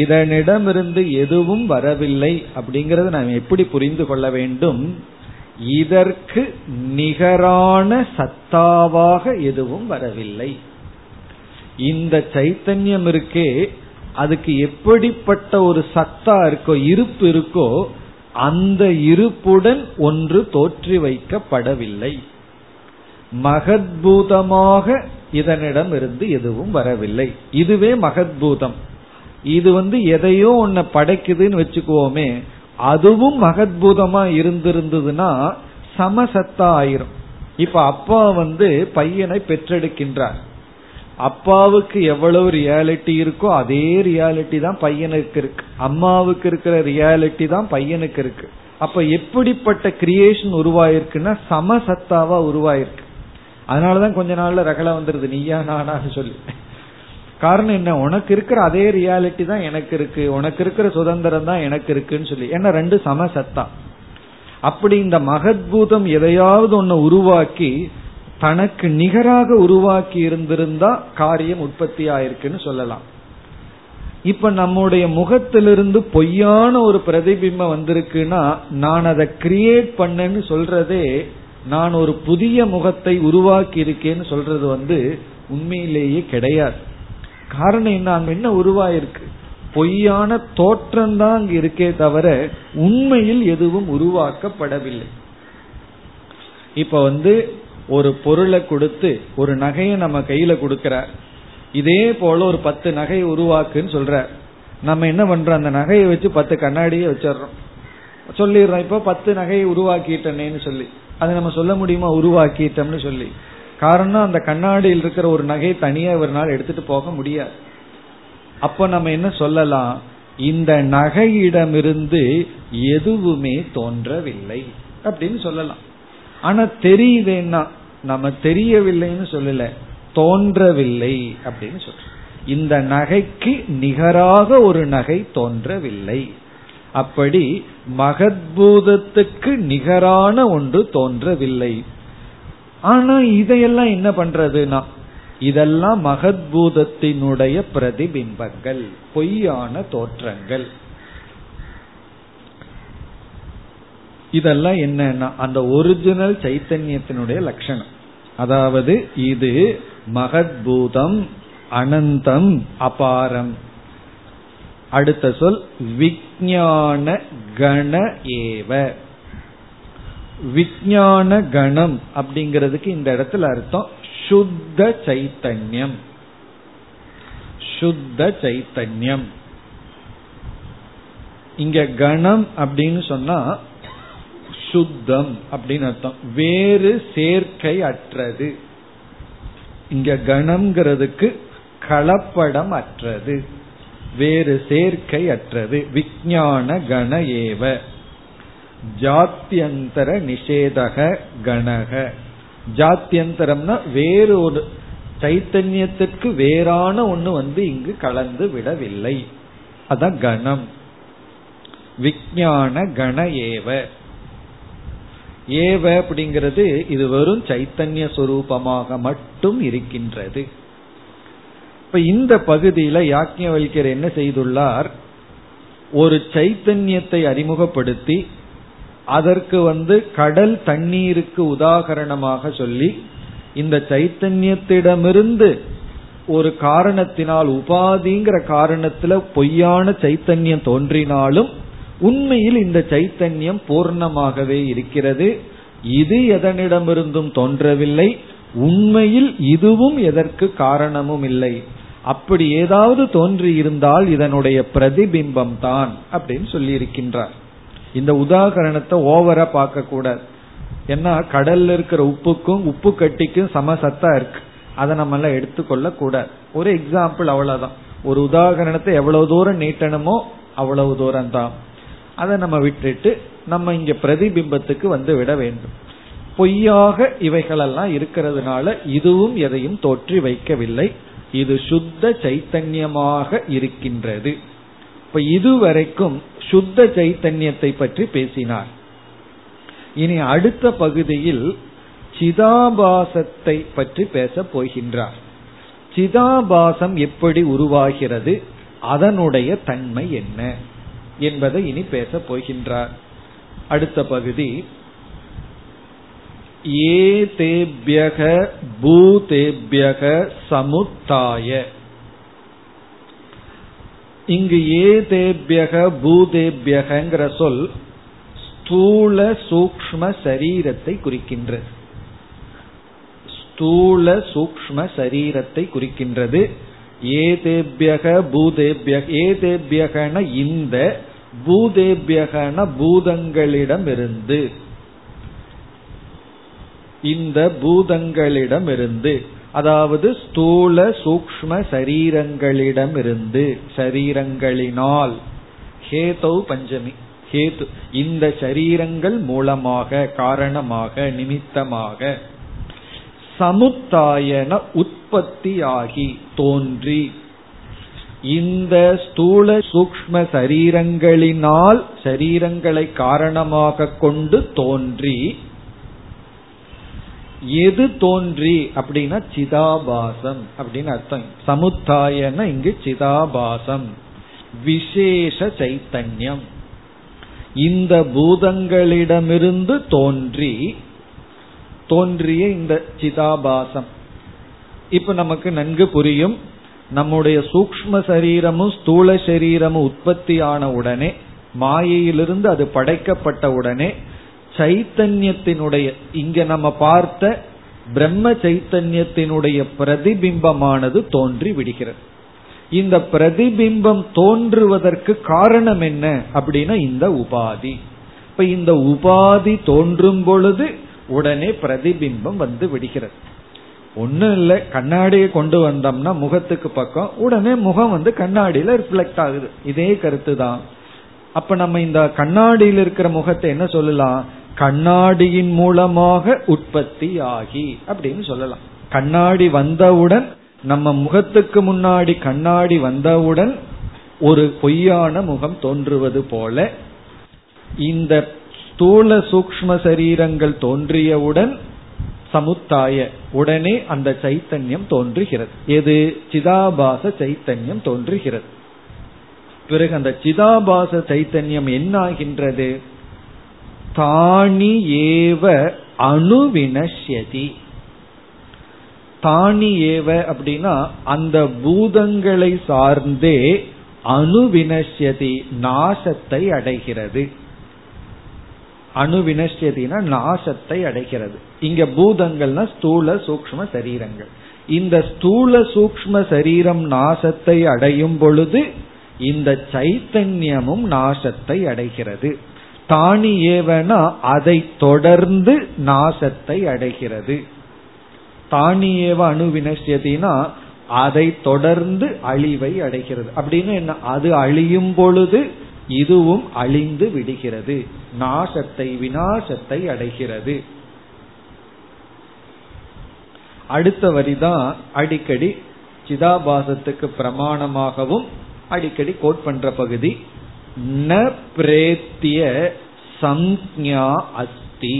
இதனிடமிருந்து எதுவும் வரவில்லை அப்படிங்கறது நாம் எப்படி புரிந்து கொள்ள வேண்டும்? இதற்கு நிகரான சத்தாவாக எதுவும் வரவில்லை. இந்த சைத்தன்யம் இருக்கே, அதுக்கு எப்படிப்பட்ட ஒரு சத்தா இருக்கோ, இருப்பு இருக்கோ, அந்த இருப்புடன் ஒன்று தோற்றி வைக்கப்படவில்லை. மகத்பூதமாக இதனிடம் இருந்து எதுவும் வரவில்லை. இதுவே மகத்பூதம். இது வந்து எதையோ ஒன்ன படைக்குதுன்னு வச்சுக்குவோமே, அதுவும் மகத்பூதமா இருந்திருந்ததுன்னா சமசத்தா ஆயிரும். இப்ப அப்பா வந்து பையனை பெற்றெடுக்கின்றார். அப்பாவுக்கு எவ்வளவு ரியாலிட்டி இருக்கோ அதே ரியாலிட்டி தான் பையனுக்கு இருக்கு. அம்மாவுக்கு இருக்கிற ரியாலிட்டி தான் பையனுக்கு இருக்கு. அப்ப எப்படிப்பட்ட கிரியேஷன் உருவாயிருக்குன்னா சமசத்தாவா உருவாயிருக்கு. அதனாலதான் கொஞ்ச நாள்ல ரகல வந்துருது, நீயா நானா சொல்லி. காரணம் என்ன? உனக்கு இருக்கிற அதே ரியாலிட்டி தான் எனக்கு இருக்கு, உனக்கு இருக்கிற சுதந்திரம் தான் எனக்கு இருக்குன்னு சொல்லி. ஏன்னா ரெண்டு சமசத்தா. அப்படி இந்த மகத்பூதம் எதையாவது ஒன்னு உருவாக்கி தனக்கு நிகராக உருவாக்கி இருந்திருந்தா காரியம் உற்பத்தி ஆயிருக்குன்னு சொல்லலாம். இப்ப நம்முடைய முகத்திலிருந்து பொய்யான ஒரு பிரதிபிம்பம் வந்திருக்குன்னா நான் அதை கிரியேட் பண்ணேன்னு சொல்றதே, நான் ஒரு புதிய முகத்தை உருவாக்கி இருக்கேன்னு சொல்றது வந்து உண்மையிலேயே கிடையாது. காரணம் என்ன? அங்க என்ன உருவாயிருக்கு? பொய்யான தோற்றம் தான் அங்கு இருக்கே தவிர உண்மையில் எதுவும் உருவாக்கப்படவில்லை. இப்ப வந்து ஒரு பொருளை கொடுத்து, ஒரு நகையை நம்ம கையில கொடுக்கிறார். இதே போல ஒரு பத்து நகையை உருவாக்குன்னு சொல்றார். நம்ம என்ன பண்றோம்? அந்த நகையை வச்சு பத்து கண்ணாடியை வச்சிடறோம், சொல்லிடுறோம் இப்ப பத்து நகையை உருவாக்கிட்டேன்னு சொல்லி. அதை நம்ம சொல்ல முடியுமா உருவாக்கிட்டோம்னு சொல்லி? காரணம் அந்த கண்ணாடியில் இருக்கிற ஒரு நகையை தனியா ஒரு நாள் எடுத்துட்டு போக முடியாது. அப்ப நம்ம என்ன சொல்லலாம்? இந்த நகையிடமிருந்து எதுவுமே தோன்றவில்லை அப்படின்னு சொல்லலாம். ஆனா தெரியுதுன்னா நம்ம தெரியவில்லைன்னு சொல்லல, தோன்றவில்லை அப்படின்னு சொல்றோம். இந்த நகைக்கு நிகராக ஒரு நகை தோன்றவில்லை. அப்படி மகத்பூதத்துக்கு நிகரான ஒன்று தோன்றவில்லை. ஆனா இதையெல்லாம் என்ன பண்றதுன்னா இதெல்லாம் மகத்பூதத்தினுடைய பிரதிபிம்பங்கள், பொய்யான தோற்றங்கள். இதெல்லாம் என்னன்னா அந்த ஒரிஜினல் சைத்தன்யத்தினுடைய லட்சணம். அதாவது இது மகத்பூதம், அனந்தம், அபாரம். அடுத்த சொல் விஞ்ஞான கண ஏவ. விஞ்ஞான கணம் அப்படிங்கிறதுக்கு இந்த இடத்துல அர்த்தம் சுத்த சைத்தன்யம். சுத்த சைத்தன்யம். இங்க கணம் அப்படின்னு சொன்னா சுத்தம் அப்படின்னு அர்த்தம், வேறு சேர்க்கை அற்றது. இங்க கணம்ங்கிறதுக்கு கலப்படம் அற்றது, வேறு சேர்க்கை அற்றது. விஞ்ஞான கண ஏவ ஜாத்தியந்தர நிஷேதக கணக. ஜாத்தியந்தரம்னா வேறு ஒரு சைத்தன்யத்திற்கு வேறான ஒண்ணு வந்து இங்கு கலந்து விடவில்லை, அதான் கணம். விஞ்ஞான கண ஏவ. ஏவ அப்படிங்கிறது இது வெறும் சைத்தன்ய சொரூபமாக மட்டும் இருக்கின்றது. இப்ப இந்த பகுதியில யாக்ஞவல்கியர் என்ன செய்துள்ளார்? ஒரு சைத்தன்யத்தை அறிமுகப்படுத்தி அதற்கு வந்து கடல் தண்ணீருக்கு உதாகரணமாக சொல்லி, இந்த சைத்தன்யத்திடமிருந்து ஒரு காரணத்தினால், உபாதிங்கிற காரணத்துல பொய்யான சைத்தன்யம் தோன்றினாலும் உண்மையில் இந்த சைத்தன்யம் பூர்ணமாகவே இருக்கிறது. இது எதனிடமிருந்தும் தோன்றவில்லை, உண்மையில் இதுவும் எதற்கு காரணமும் இல்லை. அப்படி ஏதாவது தோன்றி இருந்தால் இதனுடைய பிரதிபிம்பம் தான் அப்படின்னு சொல்லி இருக்கின்றார். இந்த உதாகரணத்தை ஓவரா பார்க்க கூடாது. ஏன்னா கடல்ல இருக்கிற உப்புக்கும் உப்பு கட்டிக்கும் சமசத்தா இருக்கு, அதை நம்மள எடுத்துக்கொள்ள கூடாது. ஒரு எக்ஸாம்பிள் அவ்வளவுதான். ஒரு உதாகரணத்தை எவ்வளவு தூரம் நீட்டணுமோ அவ்வளவு தூரம் தான். அதை நம்ம விட்டுட்டு நம்ம இங்க பிரதிபிம்பத்துக்கு வந்து விட வேண்டும். பொய்யாக இவைகளெல்லாம் இருக்கிறதுனால இதுவும் எதையும் தோற்றி வைக்கவில்லை, இது சுத்த சைத்தன்யமாக இருக்கின்றது. இப்ப இதுவரைக்கும் சுத்த சைத்தன்யத்தை பற்றி பேசினார். இனி அடுத்த பகுதியில் சிதாபாசத்தை பற்றி பேச போகின்றார். சிதாபாசம் எப்படி உருவாகிறது, அதனுடைய தன்மை என்ன என்பதை இனி பேச போகின்றார். அடுத்த பகுதி ஏதேப்யக பூதேப்யக சமுத்தாய. இங்கு ஏதேப்யக பூதேப்யகங்கிற சொல் ஸ்தூல சூக்ஷ்ம சரீரத்தை குறிக்கின்றது. ஸ்தூல சூக்ஷ்ம சரீரத்தை குறிக்கின்றது. ஏதேப்யக பூதேப்யக, ஏதேப்யகன இந்த, பூதேப்யகன பூதங்களிடமிருந்து, இந்த பூதங்களிடமிருந்து, அதாவது ஸ்தூல சூக்ஷ்ம சரீரங்களிடமிருந்து, சரீரங்களினால், ஹேதௌ பஞ்சமி ஹேது, இந்த சரீரங்கள் மூலமாக, காரணமாக, நிமித்தமாக, சமுத்தாயன உற்பத்தியாகி தோன்றி, இந்த ஸ்தூல சூக்ஷ்ம சரீரங்களினால், சரீரங்களை காரணமாக கொண்டு தோன்றி, எது தோன்றி அப்படின்னா சிதாபாசம் அப்படின்னு அர்த்தம். சமுத்தாயன இங்கு சிதாபாசம், விசேஷ சைத்தன்யம், இந்த பூதங்களிடமிருந்து தோன்றி, தோன்றிய இந்த சிதாபாசம். இப்ப நமக்கு நன்கு புரியும், நம்முடைய சூக்ஷ்ம சரீரமும் ஸ்தூல சரீரமும் உற்பத்தியான உடனே, மாயையிலிருந்து அது படைக்கப்பட்ட உடனே, சைத்தன்யத்தினுடைய, இங்க நம்ம பார்த்த பிரம்ம சைத்தன்யத்தினுடைய பிரதிபிம்பமானது தோன்றி விடுகிறது. இந்த பிரதிபிம்பம் தோன்றுவதற்கு காரணம் என்ன அப்படின்னா இந்த உபாதி. இப்ப இந்த உபாதி தோன்றும் பொழுது உடனே பிரதிபிம்பம் வந்து விடுகிறது. ஒன்னும் இல்லை, கண்ணாடியை கொண்டு வந்தோம்னா முகத்துக்கு பக்கம், உடனே முகம் வந்து கண்ணாடியில ரிஃப்ளெக்ட் ஆகுது. இதே கருத்து தான். அப்ப நம்ம இந்த கண்ணாடியில் இருக்கிற முகத்தை என்ன சொல்லலாம், கண்ணாடியின் மூலமாக உற்பத்தி ஆகி அப்படின்னு சொல்லலாம். கண்ணாடி வந்தவுடன், நம்ம முகத்துக்கு முன்னாடி கண்ணாடி வந்தவுடன் ஒரு பொய்யான முகம் தோன்றுவது போல, இந்த ஸ்தூல சூக்ஷ்ம சரீரங்கள் தோன்றியவுடன் சமுத்தாய, உடனே அந்த சைத்தன்யம் தோன்றுகிறது. எது? சிதாபாச சைத்தன்யம் தோன்றுகிறது. பிறகு அந்த சிதாபாச சைத்தன்யம் என்ன ஆகின்றது, தானி ஏவ அணுவினஷ்யதி. தானி ஏவ அப்படின்னா அந்த பூதங்களை சார்ந்தே அணுவினஷ்யதி, நாசத்தை அடைகிறது. அணுவினஷ்யதினா நாசத்தை அடைகிறது. இங்க பூதங்கள்னா ஸ்தூல சூக்ஷ்ம சரீரங்கள். இந்த ஸ்தூல சூக்ஷ்ம சரீரம் நாசத்தை அடையும் பொழுது இந்த சைத்தன்யமும் நாசத்தை அடைகிறது. தானி ஏவனா அதை தொடர்ந்து நாசத்தை அடைகிறது. தானி ஏவ அணுவினஷ்யதினா அதை தொடர்ந்து அழிவை அடைகிறது. அப்படின்னு என்ன, அது அழியும் பொழுது இதுவும் அழிந்து விடுகிறது, நாசத்தை, விநாசத்தை அடைகிறது. அடுத்த வரிதான் அடிக்கடி சிதாபாசத்துக்கு பிரமாணமாகவும் அடிக்கடி கோட் பண்ற பகுதி. ந பிரேத்திய சம்ஞா அஸ்தி,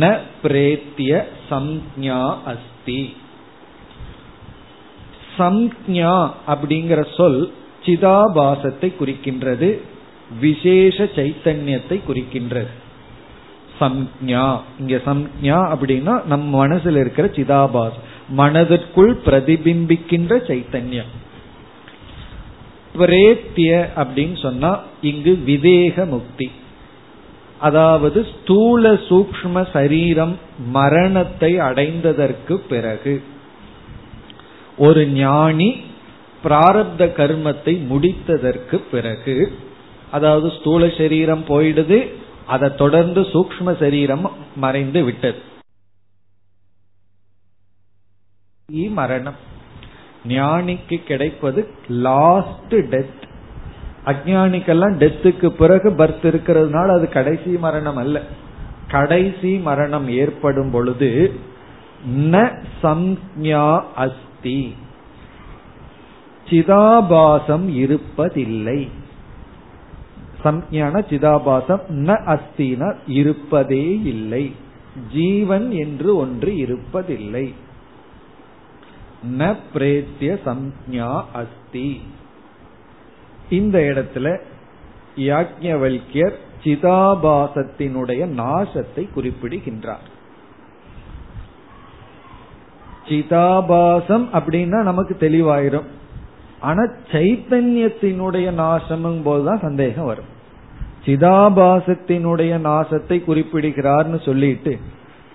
ந பிரேத்திய சம்ஞா அஸ்தி. சம்ஞா அப்படிங்கிற சொல் சிதாபாசத்தை குறிக்கின்றது, விசேஷ சைத்தன்யத்தை குறிக்கின்றது. சம்ஞா, இங்க சம்ஞா அப்படின்னா நம் மனசுல இருக்கிற சிதாபாசம், மனதிற்குள் பிரதிபிம்பிக்கின்ற சைத்தன்யம். பிரேத்திய அப்படின்னு சொன்னா இங்கு விவேக முக்தி, அதாவது ஸ்தூல சூக்ஷ்ம சரீரம் மரணத்தை அடைந்ததற்கு பிறகு ஒரு ஞானி பிராரப்த கர்மத்தை முடித்ததற்கு பிறகு, அதாவது ஸ்தூல சரீரம் போயிடுது, அதை தொடர்ந்து சூக்ஷ்ம சரீரம் மறைந்து விட்டது. மரணம் ஞானிக்கு கிடைப்பது லாஸ்ட் டெத். அஞ்ஞானிக்கெல்லாம் டெத்துக்கு பிறகு பர்த் இருக்கிறதுனால அது கடைசி மரணம் அல்ல. கடைசி மரணம் ஏற்படும் பொழுது ந சம்ஞா அஸ்தி, சிதாபாசம் இருப்பதில்லை. சம்ஞான சிதாபாசம், ந அஸ்தினா இருப்பதே இல்லை, ஜீவன் என்று ஒன்று இருப்பதில்லை. ந பிரேத்ய சம்ஞா அஸ்தி. இந்த இடத்துல யாக்ஞவல்கியர் சிதாபாசத்தினுடைய நாசத்தை குறிப்பிடுகின்றார். சிதாபாசம் அப்படின்னா நமக்கு தெளிவாயிரும், ஆனா சைத்தன்யத்தினுடைய நாசமும் போதுதான் சந்தேகம் வரும். சிதாபாசத்தினுடைய நாசத்தை குறிப்பிடுகிறார்னு சொல்லிட்டு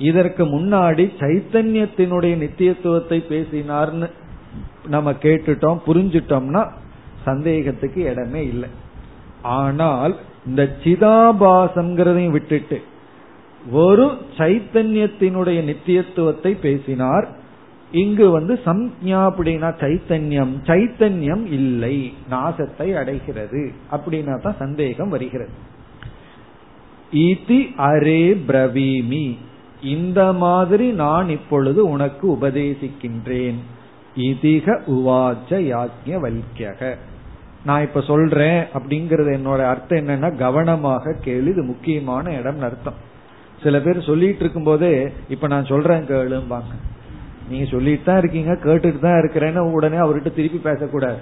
இதற்கு முன்னாடி சைத்தன்யத்தினுடைய நித்தியத்துவத்தை பேசினார்னு நம்ம கேட்டுட்டோம், புரிஞ்சிட்டோம்னா சந்தேகத்துக்கு இடமே இல்லை. ஆனால் இந்த சிதாபாசம்ங்கிறதையும் விட்டுட்டு ஒரு சைத்தன்யத்தினுடைய நித்தியத்துவத்தை பேசினார். இங்கு வந்து சம்ஞா அப்படின்னா சைத்தன்யம், சைத்தன்யம் இல்லை, நாசத்தை அடைகிறது அப்படின்னா தான் சந்தேகம் வருகிறது. இதி அரே பிரவீமி, இந்த மாதிரி நான் இப்பொழுது உனக்கு உபதேசிக்கின்றேன். இதிக உவாச்ச யாக்ஞவல்க்யக, நான் இப்ப சொல்றேன் அப்படிங்கறது என்னோட அர்த்தம் என்னன்னா கவனமாக கேளு, இது முக்கியமான இடம் அர்த்தம். சில பேர் சொல்லிட்டு இருக்கும் போதே இப்ப நான் சொல்றேன் கேளும்பாங்க. நீங்க சொல்லிட்டு தான் இருக்கீங்க, கேட்டுட்டு தான் இருக்கிறேன்னு உடனே அவர்கிட்ட திருப்பி பேசக்கூடாது.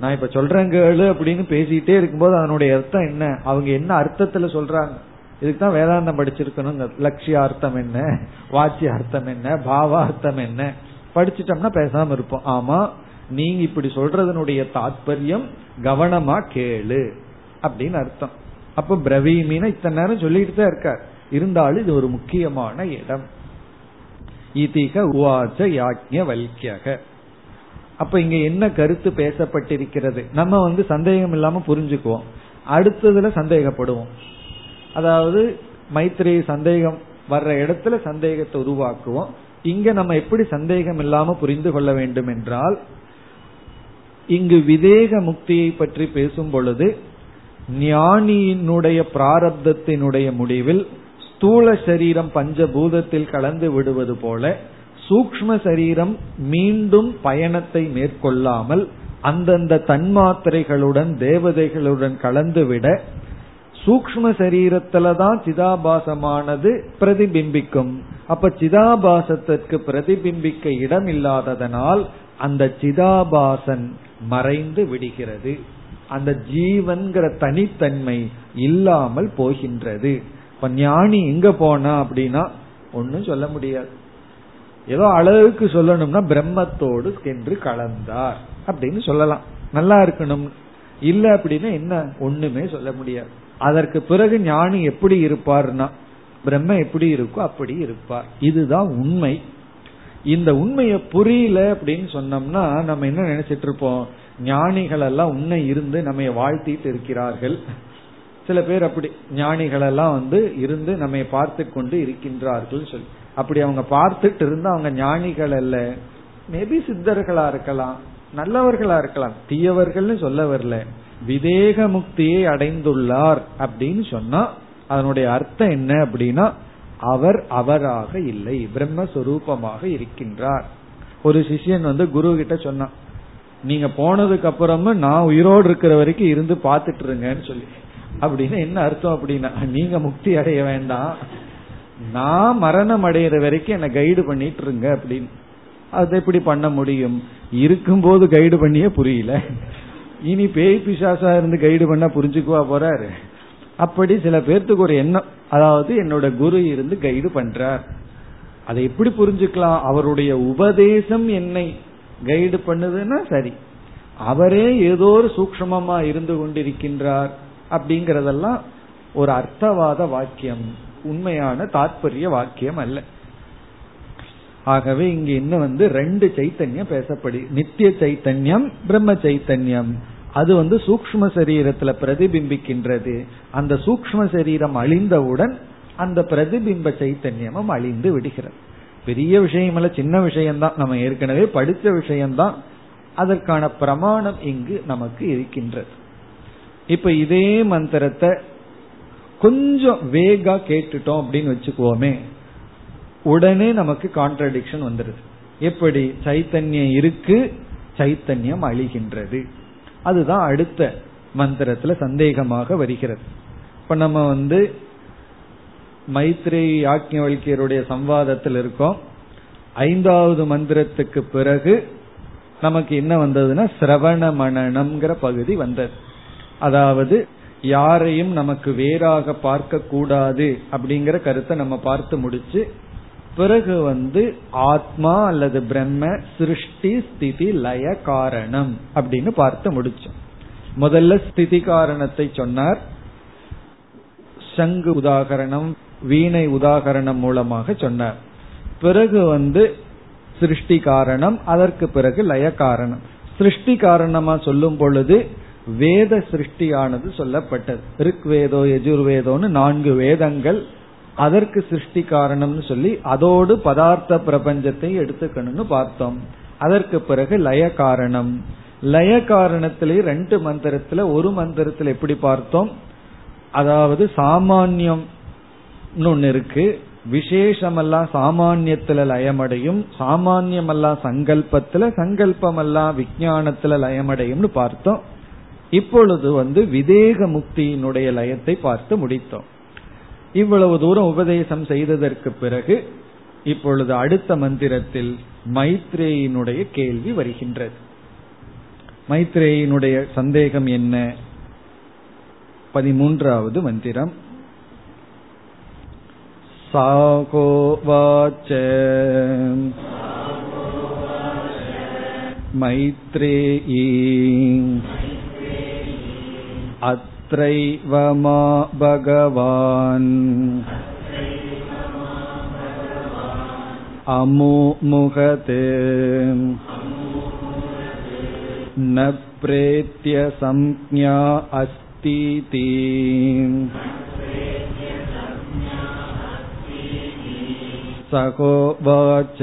நான் இப்ப சொல்றேன் கேளு அப்படின்னு பேசிட்டே இருக்கும்போது அதனுடைய அர்த்தம் என்ன, அவங்க என்ன அர்த்தத்துல சொல்றாங்க, இதுக்குதான் வேதாந்தம் படிச்சிருக்கணும். லட்சியார்த்தம் என்ன, வாச்சியார்த்தம் என்ன, பாவார்த்தம் என்ன படிச்சுட்டோம்னா பேசாம இருப்போம். ஆமா, நீங்க இப்படி சொல்றதனுடைய தாத்பர்யம் கவனமா கேளு அப்படின்னு அர்த்தம். அப்ப பிரவீமின இத்தனை நேரம் சொல்லிட்டு தான் இருக்கார், இருந்தாலும் இது ஒரு முக்கியமான இடம். இதிக உவாச்ச யாக்ஞவல்க்யக. அப்ப இங்க என்ன கருத்து பேசப்பட்டிருக்கிறது, நம்ம வந்து சந்தேகம் இல்லாம புரிஞ்சுக்குவோம், அடுத்ததுல சந்தேகப்படுவோம். அதாவது மைத்ரி சந்தேகம் வர்ற இடத்துல சந்தேகத்தை உருவாக்குவோம். இங்க நம்ம எப்படி சந்தேகம் இல்லாம புரிந்து கொள்ள வேண்டும் என்றால், இங்கு விதேக முக்தியை பற்றி பேசும் பொழுது ஞானியினுடைய பிராரப்தத்தினுடைய முடிவில் ஸ்தூல சரீரம் பஞ்சபூதத்தில் கலந்து விடுவது போல சூக்ஷ்ம சரீரம் மீண்டும் பயணத்தை மேற்கொள்ளாமல் அந்தந்த தன்மாத்திரைகளுடன் தேவதைகளுடன் கலந்துவிட சூக்ஷ்ம சரீரத்துலதான் சிதாபாசமானது பிரதிபிம்பிக்கும். அப்ப சிதாபாசத்திற்கு பிரதிபிம்பிக்க இடம் இல்லாததனால் அந்த சிதாபாசன் மறைந்து விடுகிறது, அந்த ஜீவன்கிற தனித்தன்மை இல்லாமல் போகின்றது. இப்ப ஞானி எங்க போனா அப்படின்னா ஒன்னும் சொல்ல முடியாது, ஏதோ அளவுக்கு சொல்லணும்னா பிரம்மத்தோடு சென்று கலந்தார் அப்படின்னு சொல்லலாம், நல்லா இருக்கணும். இல்ல அப்படின்னா என்ன, ஒண்ணுமே சொல்ல முடியாது. அதற்கு பிறகு ஞானி எப்படி இருப்பார்னா பிரம்ம எப்படி இருக்கோ அப்படி இருப்பார். இதுதான் உண்மை. இந்த உண்மைய புரியல அப்படின்னு சொன்னோம்னா நம்ம என்ன நினைச்சிட்டு இருப்போம், ஞானிகள் எல்லாம் உண்மை இருந்து நம்ம வாழ்த்திட்டு இருக்கிறார்கள். சில பேர் அப்படி ஞானிகள் எல்லாம் வந்து இருந்து நம்ம பார்த்து கொண்டு இருக்கின்றார்கள் சொல்லி, அப்படி அவங்க பார்த்துட்டு இருந்து அவங்க ஞானிகள் அல்ல, மேபி சித்தர்களா இருக்கலாம், நல்லவர்களா இருக்கலாம், தீயவர்கள்னு சொல்ல வரல. விதேக முக்தியை அடைந்துள்ளார் அப்படின்னு சொன்னா அதனுடைய அர்த்தம் என்ன அப்படின்னா அவர் அவராக இல்லை, பிரம்மஸ்வரூபமாக இருக்கின்றார். ஒரு சிஷ்யன் வந்து குரு கிட்ட சொன்னான், நீங்க போனதுக்கு அப்புறமும் நான் உயிரோடு இருக்கிற வரைக்கும் இருந்து பாத்துட்டு இருங்கன்னு சொல்லி. அப்படின்னு என்ன அர்த்தம் அப்படின்னா, நீங்க முக்தி அடைய வேண்டாம், நான் மரணம் அடைகிற வரைக்கும் என்ன கைடு பண்ணிட்டு இருங்க அப்படின்னு. அது எப்படி பண்ண முடியும், இருக்கும்போது கைடு பண்ணியே புரியல, இனி பேய் பிசாசா இருந்து கைடு பண்ணா புரிஞ்சுக்குவா போறாரு. அப்படி சில பேர்த்துக்கு ஒரு எண்ணம், அதாவது என்னோட குரு இருந்து கைடு பண்றார். அதை எப்படி புரிஞ்சுக்கலாம், அவருடைய உபதேசம் என்னை கைடு பண்ணுதுன்னா சரி, அவரே ஏதோ ஒரு சூக்ஷ்மமா இருந்து கொண்டிருக்கின்றார் அப்படிங்கறதெல்லாம் ஒரு அர்த்தவாத வாக்கியம், உண்மையான தாற்பரிய வாக்கியம் அல்ல. ஆகவே இங்க இன்னும் வந்து ரெண்டு சைத்தன்யம் பேசப்படி, நித்திய சைத்தன்யம், பிரம்ம சைத்தன்யம். அது வந்து சூக்ஷ்ம சரீரத்துல பிரதிபிம்பிக்கின்றது. அந்த சூக்ஷ்ம சரீரம் அழிந்தவுடன் அந்த பிரதிபிம்ப சைத்தன்யமும் அழிந்து விடுகிறது. பெரிய விஷயம் அல்ல, சின்ன விஷயம்தான், நம்ம ஏற்கனவே படித்த விஷயம்தான். அதற்கான பிரமாணம் இங்கு நமக்கு இருக்கின்றது. இப்ப இதே மந்திரத்தை கொஞ்சம் வேகா கேட்டுட்டோம் அப்படின்னு வச்சுக்குவோமே, உடனே நமக்கு கான்ட்ரடிக்ஷன் வந்துடுது. எப்படி சைத்தன்யம் இருக்கு, சைத்தன்யம் அழிகின்றது, அதுதான் அடுத்த மந்திரத்துல சந்தேகமாக வருகிறது. இப்ப நம்ம வந்து மைத்ரேயி யாஜ்ஞவல்கியருடைய சம்வாதத்தில் இருக்கோம். ஐந்தாவது மந்திரத்துக்கு பிறகு நமக்கு என்ன வந்ததுன்னா சிரவண மனனம்ங்கிற பகுதி வந்தது. அதாவது யாரையும் நமக்கு வேறாக பார்க்க கூடாது அப்படிங்கிற கருத்தை நம்ம பார்த்து முடிச்சு, பிறகு வந்து ஆத்மா அல்லது பிரம்ம சிருஷ்டி ஸ்திதி லய காரணம் அப்படின்னு பார்த்து முடிச்சோம். முதல்ல ஸ்திதி காரணத்தை சொன்னார், சங்கு உதாகரணம், வீணை உதாகரணம் மூலமாக சொன்னார். பிறகு வந்து சிருஷ்டி காரணம், அதற்கு பிறகு லய காரணம். சிருஷ்டி காரணமா சொல்லும் பொழுது வேத சிருஷ்டியானது சொல்லப்பட்டது. ரிக்வேதோ யஜுர்வேதோன்னு நான்கு வேதங்கள், அதற்கு சிருஷ்டி காரணம்னு சொல்லி அதோடு பதார்த்த பிரபஞ்சத்தை எடுத்துக்கணும்னு பார்த்தோம். அதற்கு பிறகு லய காரணம். லய காரணத்திலே ரெண்டு மந்திரத்துல, ஒரு மந்திரத்துல எப்படி பார்த்தோம், அதாவது சாமான்யம் ஒன்னு இருக்கு, விசேஷமெல்லாம் சாமான்யத்துல லயமடையும், சாமான்யமெல்லாம் சங்கல்பத்துல, சங்கல்பமெல்லாம் விஞ்ஞானத்துல லயமடையும்னு பார்த்தோம். இப்பொழுது வந்து விதேக முக்தியினுடைய லயத்தை பார்த்து முடித்தோம். இவ்வளவு தூரம் உபதேசம் செய்ததற்கு பிறகு இப்பொழுது அடுத்த மந்திரத்தில் மைத்ரேயினுடைய கேள்வி வருகின்றது. மைத்ரேயினுடைய சந்தேகம் என்ன? பதிமூன்றாவது மந்திரம். சாகோவாச்ச மைத்ரேயி அத்ரைவமா பகவான் அமுமுகதே ந ப்ரேத்ய சம்ஞா அஸ்திதி சகோவாச்ச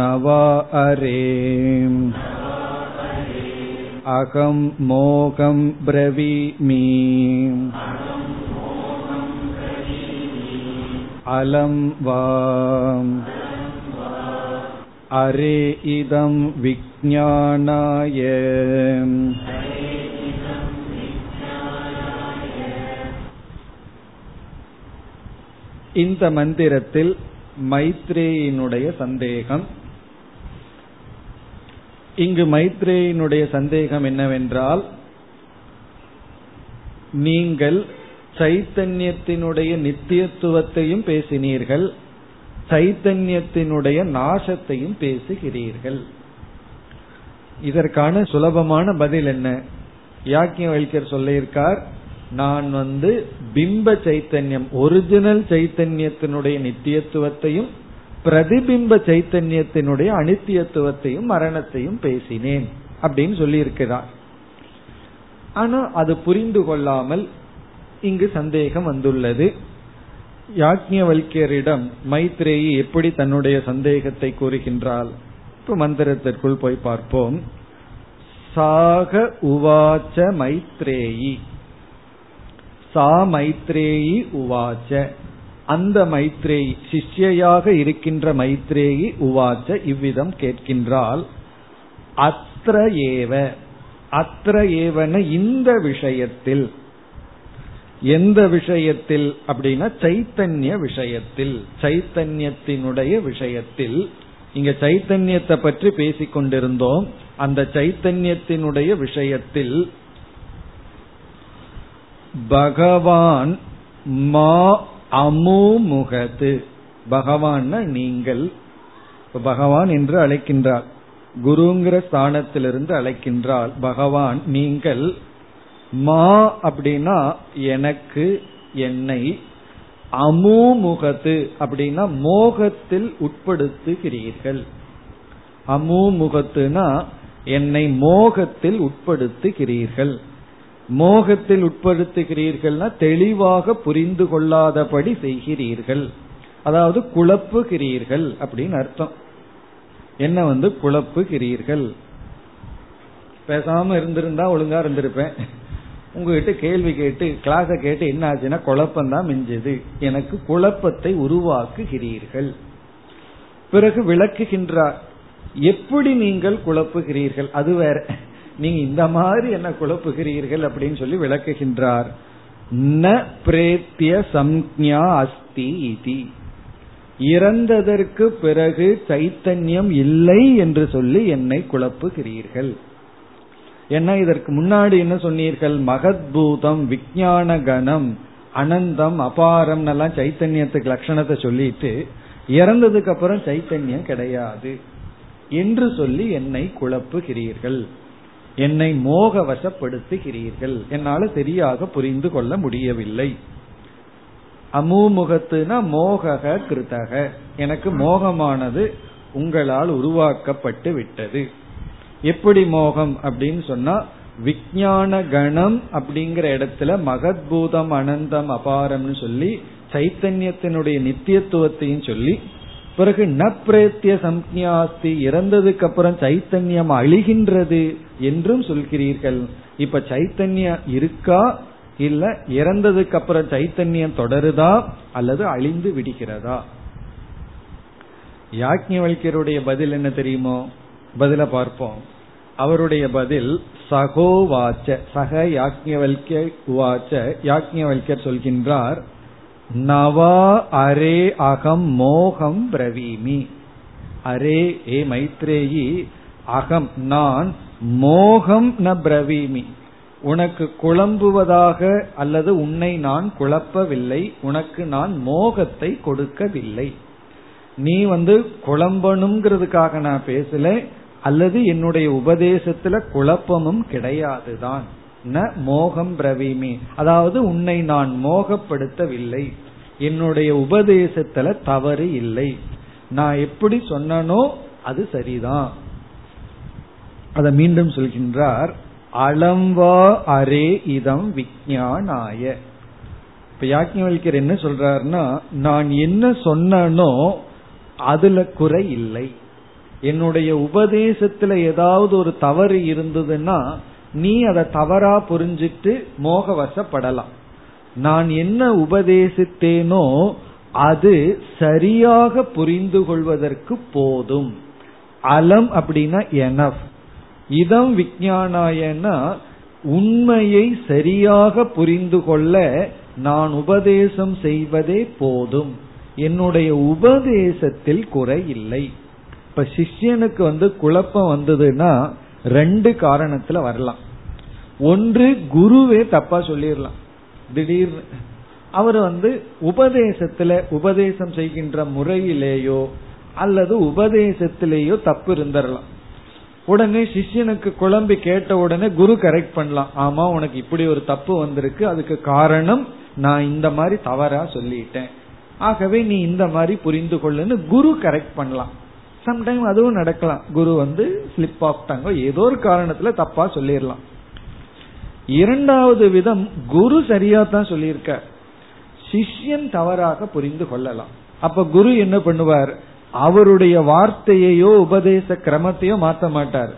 நவா அரேம் அகம் மோகம் பிரவீமி அலம் வாம் அரே இதம் விஜ்ஞானாய இந்த மந்திரத்தில் மைத்ரேயினுடைய சந்தேகம். இங்கு மைத்ரேயினுடைய சந்தேகம் என்னவென்றால், நீங்கள் சைத்தன்யத்தினுடைய நித்தியத்துவத்தையும் பேசினீர்கள், சைத்தன்யத்தினுடைய நாசத்தையும் பேசுகிறீர்கள். இதற்கான சுலபமான பதில் என்ன? யாஜ்ஞவல்கியர் சொல்லியிருக்கார், நான் வந்து பிம்ப சைத்தன்யம், ஒரிஜினல் சைத்தன்யத்தினுடைய நித்தியத்துவத்தையும் பிரதிபிம்ப சைத்தன்யத்தினுடைய அனித்தியத்துவத்தையும் மரணத்தையும் பேசினேன் அப்படின்னு சொல்லி இருக்கிறார். ஆனா அது புரிந்து கொள்ளாமல் இங்கு சந்தேகம் வந்துள்ளது. யாஜ்ஞவல்கியரிடம் மைத்ரேயி எப்படி தன்னுடைய சந்தேகத்தை கூறுகின்றாள், இப்ப மந்திரத்திற்குள் போய் பார்ப்போம். சாக உவாச்ச மைத்ரேயி. சா மைத்ரேயி உவாச்ச, அந்த மைத்ரேயி சிஷ்யாக இருக்கின்ற மைத்ரேயி உவாச்ச இவ்விதம் கேட்கின்றால். அத்ர ஏவ, அத்ர ஏவன இந்த விஷயத்தில். எந்த விஷயத்தில் அப்படின்னா சைத்தன்ய விஷயத்தில், சைத்தன்யத்தினுடைய விஷயத்தில். இங்க சைத்தன்யத்தை பற்றி பேசிக்கொண்டிருந்தோம். அந்த சைத்தன்யத்தினுடைய விஷயத்தில் பகவான் மா அமுமுகது, பகவான் நீங்கள், பகவான் என்று அழைக்கின்றார், குருங்கிற ஸ்தானத்திலிருந்து அழைக்கின்றார். பகவான் நீங்கள் மா அப்படின்னா எனக்கு, என்னை, அமூமுகத்து அப்படின்னா மோகத்தில் உட்படுத்துகிறீர்கள். அமூமுகத்துனா என்னை மோகத்தில் உட்படுத்துகிறீர்கள். மோகத்தில் உட்படுத்துகிறீர்கள்னா தெளிவாக புரிந்து கொள்ளாதபடி செய்கிறீர்கள், அதாவது குழப்புகிறீர்கள் அப்படின்னு அர்த்தம். என்ன வந்து குழப்புகிறீர்கள்? பேசாம இருந்திருந்தா ஒழுங்கா இருந்திருப்பேன். உங்ககிட்ட கேள்வி கேட்டு கிளாஸ கேட்டு என்ன ஆச்சுன்னா குழப்பம்தான் மிஞ்சது, எனக்கு குழப்பத்தை உருவாக்குகிறீர்கள். பிறகு விளக்குகின்றார் எப்படி நீங்கள் குழப்புகிறீர்கள், அது வேற, நீங்க இந்த மாதிரி என்ன குழப்புகிறீர்கள் அப்படின்னு சொல்லி விளக்குகின்றார். ந பிரேத்ய சம்ஞா அஸ்தி இதி, இறந்ததற்கு பிறகு சைத்தன்யம் இல்லை என்று சொல்லி என்னை குழப்புகிறீர்கள். ஏன்னா இதற்கு முன்னாடி என்ன சொன்னீர்கள், மகத்பூதம், விஞ்ஞான கணம், அனந்தம், அபாரம் எல்லாம் சைத்தன்யத்துக்கு லட்சணத்தை சொல்லிட்டு இறந்ததுக்கு அப்புறம் சைத்தன்யம் கிடையாது என்று சொல்லி என்னை குழப்புகிறீர்கள், என்னை மோகவசப்படுத்துகிறீர்கள், என்னால சரியாக புரிந்து கொள்ள முடியவில்லை. அமூமுகத்துனா மோக கிருத்தக, எனக்கு மோகமானது உங்களால் உருவாக்கப்பட்டு விட்டது. எப்படி மோகம் அப்படின்னு சொன்னா, விஞ்ஞான கணம் அப்படிங்கிற இடத்துல மகத்பூதம், அனந்தம், அபாரம்னு சொல்லி சைத்தன்யத்தினுடைய நித்தியத்துவத்தையும் சொல்லி, பிறகு ந பிரேத்ய சம்ஞாஸ்தி, இறந்ததுக்கு அப்புறம் சைத்தன்யம் அழிகின்றது என்றும் சொல்கிறீர்கள். இப்ப சைத்தன்யம் இருக்கா, இல்ல இறந்ததுக்கு அப்புறம் சைத்தன்யம் தொடருதா அல்லது அழிந்து விடுகிறதா? யாக்ஞவல்கியருடைய பதில் என்ன தெரியுமோ, பதில பார்ப்போம். அவருடைய பதில் சகோவாச்ச, சக யாக்ஞவல்கிய உவாச்ச, யாக்ஞவல்கியர் சொல்கின்றார், நவா அரே அகம் மோகம் பிரவீமி. அரே ஏ மைத்ரேயி, அகம் நான், மோகம் ந பிரவீமி உனக்கு குழம்புவதாக அல்லது உன்னை நான் குழப்பவில்லை, உனக்கு நான் மோகத்தை கொடுக்கவில்லை. நீ வந்து குழம்பணுங்கிறதுக்காக நான் பேசல, அல்லது என்னுடைய உபதேசத்துல குழப்பமும் கிடையாதுதான். ந மோகம் பிரவீமி, அதாவது உன்னை நான் மோகப்படுத்தவில்லை, என்னுடைய உபதேசத்துல தவறு இல்லை, நான் எப்படி சொன்னனோ அது சரிதான். அத மீண்டும் சொல்கின்றார், அலம்வா அரே இதம் விஞ்ஞானாய. இப்ப யாக்ஞவல்கியர் என்ன சொல்றாருன்னா, நான் என்ன சொன்னனோ அதுல குறை இல்லை, என்னுடைய உபதேசத்துல ஏதாவது ஒரு தவறு இருந்ததுன்னா நீ அதை தவறா புரிஞ்சிட்டு மோகவசப்படலாம். நான் என்ன உபதேசித்தேனோ அது சரியாக புரிந்து கொள்வதற்கு போதும். அலம் அப்படின்னா எனஃப், இதம் விஞ்ஞானாயனா உண்மையை சரியாக புரிந்து கொள்ள நான் உபதேசம் செய்வதே போதும், என்னுடைய உபதேசத்தில் குறை இல்லை. இப்ப சிஷ்யனுக்கு வந்து குழப்பம் வந்ததுன்னா ரெண்டு காரணத்துல வரலாம். ஒன்று, குருவே தப்பா சொல்லிடலாம் திடீர்னு, அவர் வந்து உபதேசத்துல உபதேசம் செய்கின்ற முறையிலேயோ அல்லது உபதேசத்திலேயோ தப்பு இருந்துடலாம். உடனே சிஷ்யனுக்கு குழம்பி கேட்ட உடனே குரு கரெக்ட் பண்ணலாம், ஆமா உனக்கு இப்படி ஒரு தப்பு வந்திருக்கு, அதுக்கு காரணம் நான் இந்த மாதிரி தவறா சொல்லிட்டேன், ஆகவே நீ இந்த மாதிரி புரிந்து கொள்ளுன்னு குரு கரெக்ட் பண்ணலாம். சம்டைம் அதுவும் நடக்கலாம், குரு வந்து ஸ்லிப் ஆப்டாங்க, ஏதோ ஒரு காரணத்துல தப்பா சொல்லிடலாம். இரண்டாவது விதம், குரு சரியா தான் சொல்லியிருக்க, சிஷ்யன் தவறாக புரிந்து கொள்ளலாம். அப்ப குரு என்ன பண்ணுவார், அவருடைய வார்த்தையையோ உபதேச கிரமத்தையோ மாற்ற மாட்டார்,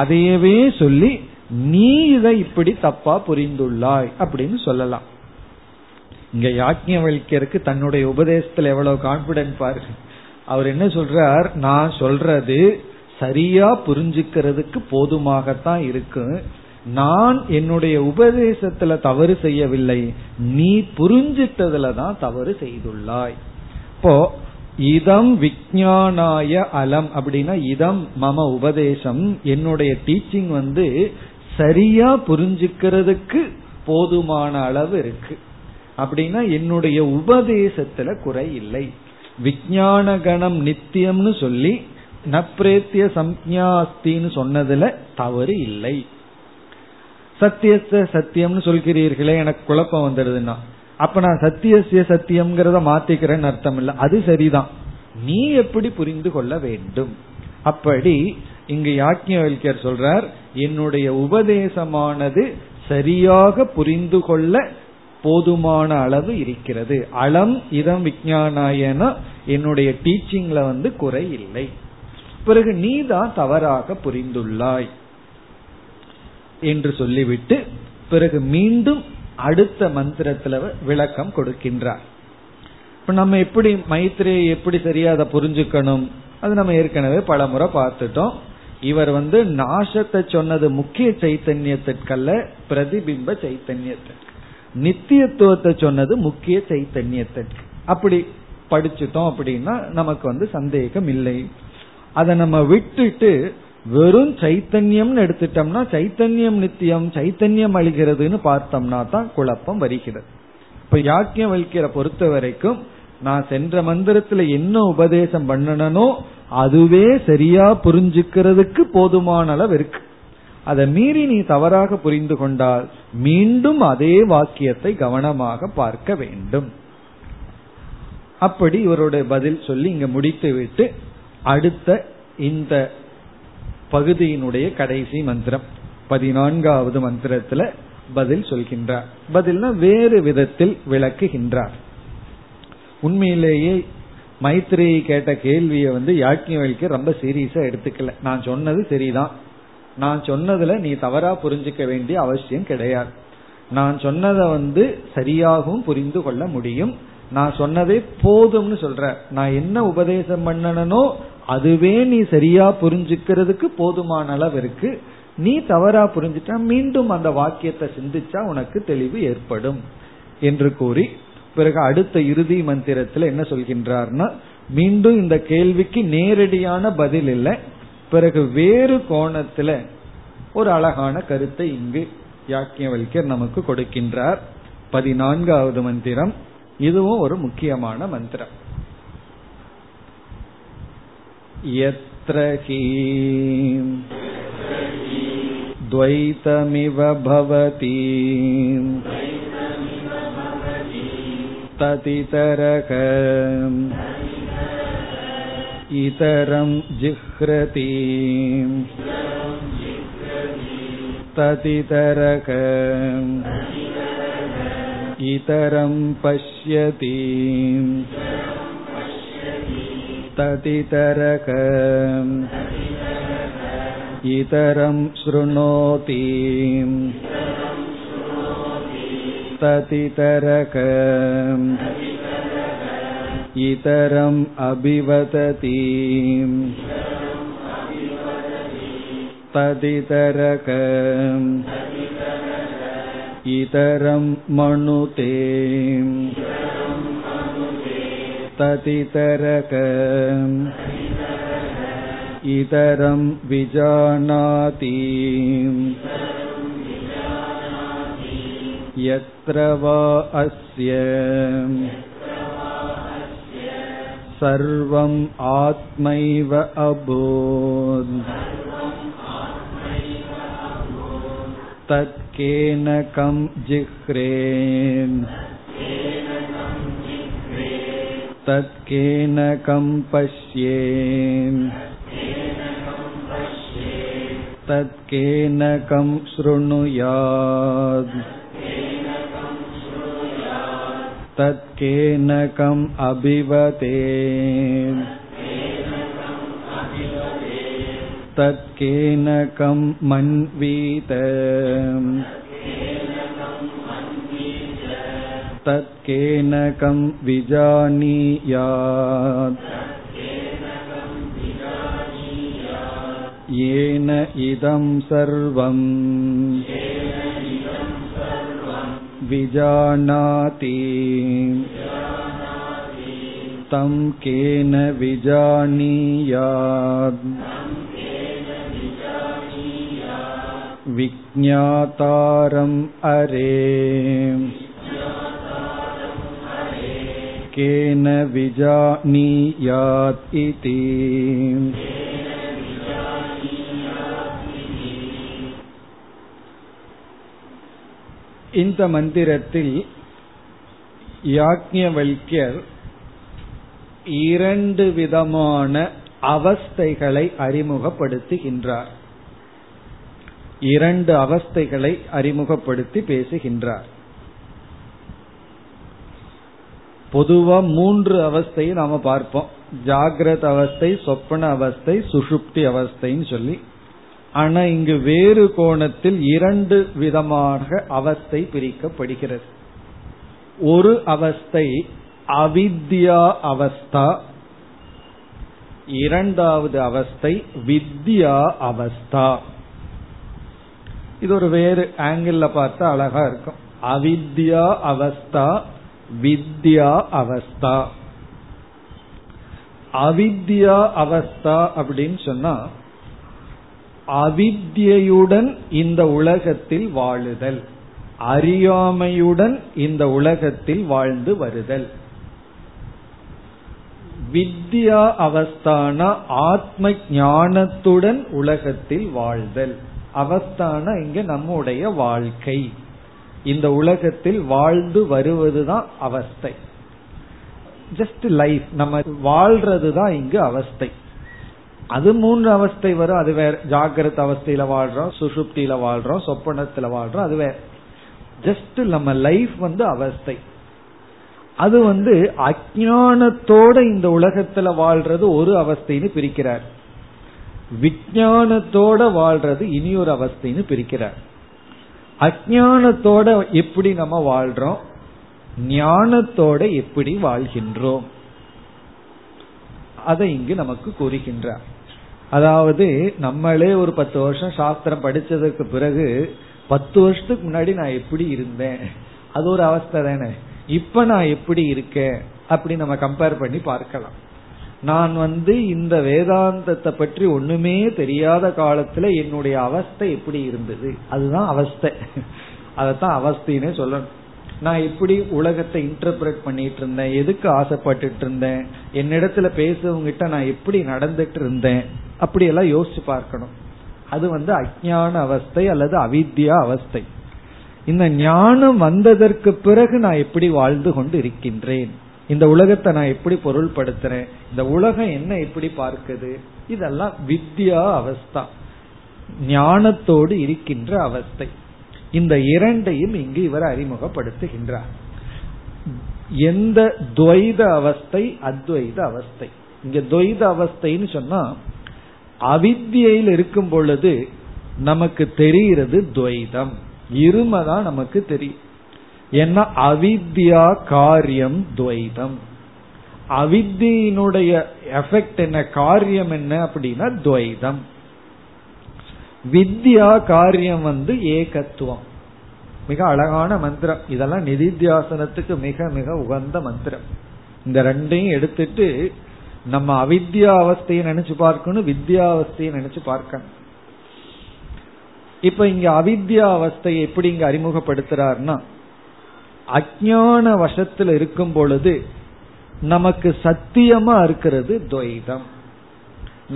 அதையவே சொல்லி நீ இதை இப்படி தப்பா புரிந்துள்ளாய் அப்படின்னு சொல்லலாம். இங்க யாக்ஞவல்கியருக்கு தன்னுடைய உபதேசத்துல எவ்வளவு கான்பிடன்ட் பாரு. அவர் என்ன சொல்றார், நான் சொல்றது சரியா புரிஞ்சுக்கிறதுக்கு போதுமாகத்தான் இருக்கு, நான் என்னுடைய உபதேசத்துல தவறு செய்யவில்லை, நீ புரிஞ்சிட்டதுல தான் தவறு செய்துள்ளாய். இப்போ இதம் விஞ்ஞானாய அலம் அப்படின்னா இதம் மம உபதேசம், என்னுடைய டீச்சிங் வந்து சரியா புரிஞ்சுக்கிறதுக்கு போதுமான அளவு இருக்கு, அப்படின்னா என்னுடைய உபதேசத்துல குறை இல்லை. விஞ்ஞான கணம் நித்தியம்னு சொல்லி ந பிரேத்திய சம்ஞாஸ்தின்னு சொன்னதுல தவறு இல்லை. சத்தியத்தை சத்தியம்னு சொல்கிறீர்களே, எனக்கு குழப்பம் வந்துடுதுன்னா அப்ப நான் சத்தியசிய சத்தியம்ங்கிறத மாத்திக்கிறேன்னு அர்த்தம் இல்லை, அது சரிதான், நீ எப்படி புரிந்து கொள்ள வேண்டும். அப்படி இங்கு யாக்ஞர் சொல்றார், என்னுடைய உபதேசமானது சரியாக புரிந்து கொள்ள போதுமான அளவு இருக்கிறது. அளம் இதம் விஞ்ஞானாயனா, என்னுடைய டீச்சிங்ல வந்து குறை இல்லை. பிறகு நீ தான் தவறாக புரிந்துள்ளாய் என்று சொல்லிவிட்டு பிறகு மீண்டும் அடுத்த மந்திரத்துல விளக்கம் கொடுக்கின்றார். இப்ப நம்ம எப்படி மைத்ரேயை எப்படி சரியா அதை புரிஞ்சுக்கணும், அது நம்ம ஏற்கனவே பல முறை பார்த்துட்டோம். இவர் வந்து நாசத்தை சொன்னது முக்கிய சைத்தன்யத்திற்கல்ல, பிரதிபிம்ப சைத்தன்யத்திற்கு, நித்தியத்துவத்தை சொன்னது முக்கிய சைத்தன்யத்திற்கு. அப்படி படிச்சுட்டோம் அப்படின்னா நமக்கு வந்து சந்தேகம் இல்லை. அதை நம்ம விட்டுட்டு வெறும் சைத்தன்யம்னு எடுத்துட்டோம்னா, சைத்தன்யம் நித்தியம், சைத்தன்யம் அழிகிறதுன்னு பார்த்தோம்னா தான் குழப்பம் வருகிறது. இப்ப யாக்ஞவல்கியரை பொறுத்த வரைக்கும், நான் சென்ற மந்திரத்துல என்ன உபதேசம் பண்ணனோ அதுவே சரியா புரிஞ்சுக்கிறதுக்கு போதுமான அளவு இருக்கு. அதை மீறி நீ தவறாக புரிந்து கொண்டால் மீண்டும் அதே வாக்கியத்தை கவனமாக பார்க்க வேண்டும். அப்படி இவருடைய பதில் சொல்லி இங்க முடித்து விட்டு அடுத்த இந்த பகுதியினுடைய கடைசி மந்திரம் பதினான்காவது மந்திரத்துல பதில் சொல்கின்றார். பதில்னா வேறு விதத்தில் விளக்குகின்றார். உண்மையிலேயே மைத்ரேயை கேட்ட கேள்வியை வந்து யாக்ஞவல்கியர் ரொம்ப சீரியஸா எடுத்துக்கல. நான் சொன்னது சரிதான், நான் சொன்னதுல நீ தவறா புரிஞ்சுக்க வேண்டிய அவசியம் கிடையாது, நான் சொன்னதை வந்து சரியாகவும் புரிந்து கொள்ள முடியும், நான் சொன்னதே போதும்னு சொல்ற, நான் என்ன உபதேசம் பண்ணனோ அதுவே நீ சரியா புரிஞ்சுக்கிறதுக்கு போதுமான அளவு இருக்கு, நீ தவறா புரிஞ்சுட்டா மீண்டும் அந்த வாக்கியத்தை சிந்திச்சா உனக்கு தெளிவு ஏற்படும் என்று கூறி பிறகு அடுத்த இறுதி மந்திரத்துல என்ன சொல்கின்றார்னா, மீண்டும் இந்த கேள்விக்கு நேரடியான பதில் இல்லை, பிறகு வேறு கோணத்துல ஒரு அழகான கருத்தை இங்கு யாக்ஞவல்கியர் நமக்கு கொடுக்கின்றார். பதினான்காவது மந்திரம், இதுவும் ஒரு முக்கியமான மந்திரம். யத்ர கி த்வைதமிவ பவதி ததிதரக இதரம் ஜிஹ்ரதி ததிதரக இதரம் பஷ்யதி ததிதரக இதரம் ஸ்ருணோதி ததிதரக இதரம் அபிவததி ததிதரக இதரம் மனுதே ததிதரக இதரம் விஜானாதி யத்ர வா அஸ்ய சர்வம் ஆத்மைவ அபூத் தத்கேன கம் ஜிஹ்ரேன் தத்கேன கம் பஷ்யேன் தத்கேன கம் ஸ்ருணுயாத் தத்கேன கம் அபிவதே தத்கேன கம் மன்வீத தத்கேன கம் விஜானியாத் யேன இதம் சர்வம் விஜானாதி தம் கேன விஜானியாத் விஜ்ஞாதாரம் அரே கேன விஜானியாத் இதி. இந்த மந்திரத்தில் யாக்ஞவல்யர் இரண்டு விதமான அவஸ்தைகளை அறிமுகப்படுத்துகின்றார். இரண்டு அவஸ்தைகளை அறிமுகப்படுத்தி பேசுகின்றார். பொதுவா மூன்று அவஸ்தையை நாம பார்ப்போம். ஜாகிரத அவஸ்தை, சொப்பன அவஸ்தை, சுஷுப்தி அவஸ்தைன்னு சொல்லி. ஆனா இங்கு வேறு கோணத்தில் இரண்டு விதமாக அவஸ்தை பிரிக்கப்படுகிறது. ஒரு அவஸ்தை அவித்யா அவஸ்தா, இரண்டாவது அவஸ்தை வித்யா அவஸ்தா. இது ஒரு வேறு ஆங்கிள் பார்த்தா அழகா இருக்கும். அவித்யா அவஸ்தா, வித்யா அவஸ்தா. அவித்யா அவஸ்தா அப்படின்னு சொன்னா அவித்யுடன் இந்த உலகத்தில் வாழுதல், அறியாமையுடன் இந்த உலகத்தில் வாழ்ந்து வருதல். வித்யா அவஸ்தான ஆத்ம ஞானத்துடன் உலகத்தில் வாழ்தல். அவஸ்தான இங்க நம்முடைய வாழ்க்கை, இந்த உலகத்தில் வாழ்ந்து வருவதுதான் அவஸ்தை. ஜஸ்ட் லைஃப், நம்ம வாழ்றதுதான் இங்கு அவஸ்தை. அது மூன்று அவஸ்தை வரும். அது வேற. ஜாகிரத அவஸ்தையில வாழ்றோம், சுஷுப்தியில வாழ்றோம், சொப்பனத்துல வாழ்றோம். அது வேற. ஜஸ்ட் நம்ம லைஃப் வந்து அவஸ்தை. அது வந்து அஞ்ஞானத்தோட இந்த உலகத்துல வாழ்றது ஒரு அவஸ்தைன்னு பிரிக்கிறார். விஞ்ஞானத்தோட வாழ்றது இனி ஒரு அவஸ்தைன்னு பிரிக்கிறார். அஞ்ஞானத்தோட எப்படி நம்ம வாழ்றோம், ஞானத்தோட எப்படி வாழ்கின்றோம், அதை இங்கு நமக்கு கூறுகின்றார். அதாவது நம்மளே ஒரு பத்து வருஷம் சாஸ்திரம் படிச்சதுக்கு பிறகு, பத்து வருஷத்துக்கு முன்னாடி நான் எப்படி இருந்தேன், அது ஒரு அவஸ்தை தானே. இப்ப நான் எப்படி இருக்கேன் அப்படி நம்ம கம்பேர் பண்ணி பார்க்கலாம். நான் வந்து இந்த வேதாந்தத்தை பற்றி ஒண்ணுமே தெரியாத காலத்துல என்னுடைய அவஸ்தை எப்படி இருந்தது, அதுதான் அவஸ்தை. அதத்தான் அவஸ்தைன்னு சொல்லணும். நான் எப்படி உலகத்தை இன்டர்பிரட் பண்ணிட்டு இருந்தேன், எதுக்கு ஆசைப்பட்டு இருந்தேன், என்னிடத்துல பேசுவங்கிட்ட நான் எப்படி நடந்துட்டு இருந்தேன், அப்படி எல்லாம் யோசிச்சு பார்க்கணும். அது வந்து அஞ்ஞான அவஸ்தை அல்லது அவித்யா அவஸ்தை. இந்த ஞானம் வந்ததற்கு பிறகு நான் எப்படி வாழ்ந்து கொண்டு இருக்கின்றேன், இந்த உலகத்தை நான் எப்படி பொருள்படுத்துறேன், இந்த உலகம் என்ன எப்படி பார்க்குது, இதெல்லாம் வித்யா அவஸ்தா, ஞானத்தோடு இருக்கின்ற அவஸ்தை. இந்த இரண்டையும் இங்கு இவர் அறிமுகப்படுத்துகின்றார். எந்த துவைத அவஸ்தை, அத்வைத அவஸ்தை. இங்க துவைத அவஸ்தைன்னு சொன்னா அவித்யில் இருக்கும் பொழுது நமக்கு தெரிகிறது துவைதம், இருமதான் நமக்கு தெரியும். ஏன்னா அவித்யா காரியம் துவைதம். அவித்தியினுடைய எஃபெக்ட் என்ன, காரியம் என்ன அப்படின்னா துவைதம். வித்யா காரியம் வந்து ஏகத்துவம். மிக அழகான மந்திரம். இதெல்லாம் நிதித்தியாசனத்துக்கு மிக மிக உகந்த மந்திரம். இந்த ரெண்டையும் எடுத்துட்டு நம்ம அவித்யா அவஸ்தையை நினைச்சு பார்க்கணும், வித்யா அவஸ்தையை நினைச்சு பார்க்கணும். இப்ப இங்க அவித்யா அவஸ்தையை எப்படி இங்க அறிமுகப்படுத்துறாருன்னா, அஞ்ஞான வசத்துல இருக்கும் பொழுது நமக்கு சத்தியமா இருக்கிறது துவைதம்.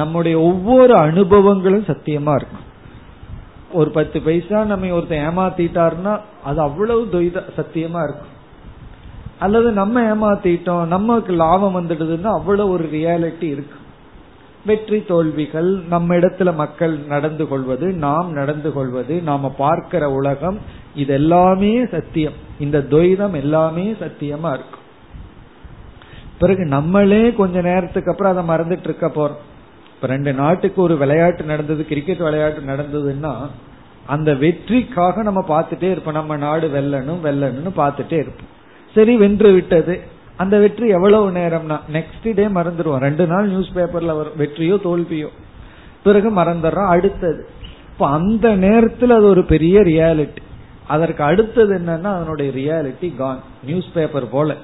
நம்முடைய ஒவ்வொரு அனுபவங்களும் சத்தியமா இருக்கும். ஒரு பத்து பைசா நம்ம ஒருத்தர் ஏமாத்திட்டாருன்னா அது அவ்வளவு துவைத சத்தியமா இருக்கும். அல்லது நம்ம ஏமாத்திட்டோம், நமக்கு லாபம் வந்துடுதுன்னா அவ்வளவு ஒரு ரியாலிட்டி இருக்கு. வெற்றி தோல்விகள், நம்ம இடத்துல மக்கள் நடந்து கொள்வது, நாம் நடந்து கொள்வது, நாம பார்க்கிற உலகம், இது எல்லாமே சத்தியம். இந்த துவைதம் எல்லாமே சத்தியமா இருக்கும். பிறகு நம்மளே கொஞ்ச நேரத்துக்கு அப்புறம் அதை மறந்துட்டு இருக்க போறோம். இப்ப ரெண்டு நாட்டுக்கு ஒரு விளையாட்டு நடந்தது, கிரிக்கெட் விளையாட்டு நடந்ததுன்னா அந்த வெற்றிக்காக நம்ம பார்த்துட்டே இருப்போம். நம்ம நாடு வெல்லணும் வெல்லணும்னு பார்த்துட்டே இருப்போம். சரி, வென்று விட்டது. அந்த வெற்றி எவ்வளவு நேரம்னா நெக்ஸ்ட் டே மறந்துடுவோம். ரெண்டு நாள் நியூஸ் பேப்பர்ல வரும் வெற்றியோ தோல்வியோ, பிறகு மறந்துடுறோம் அடுத்தது. இப்போ அந்த நேரத்தில் அது ஒரு பெரிய ரியாலிட்டி. அதற்கு அடுத்தது என்னன்னா அதனுடைய ரியாலிட்டி கான். நியூஸ் பேப்பர் போல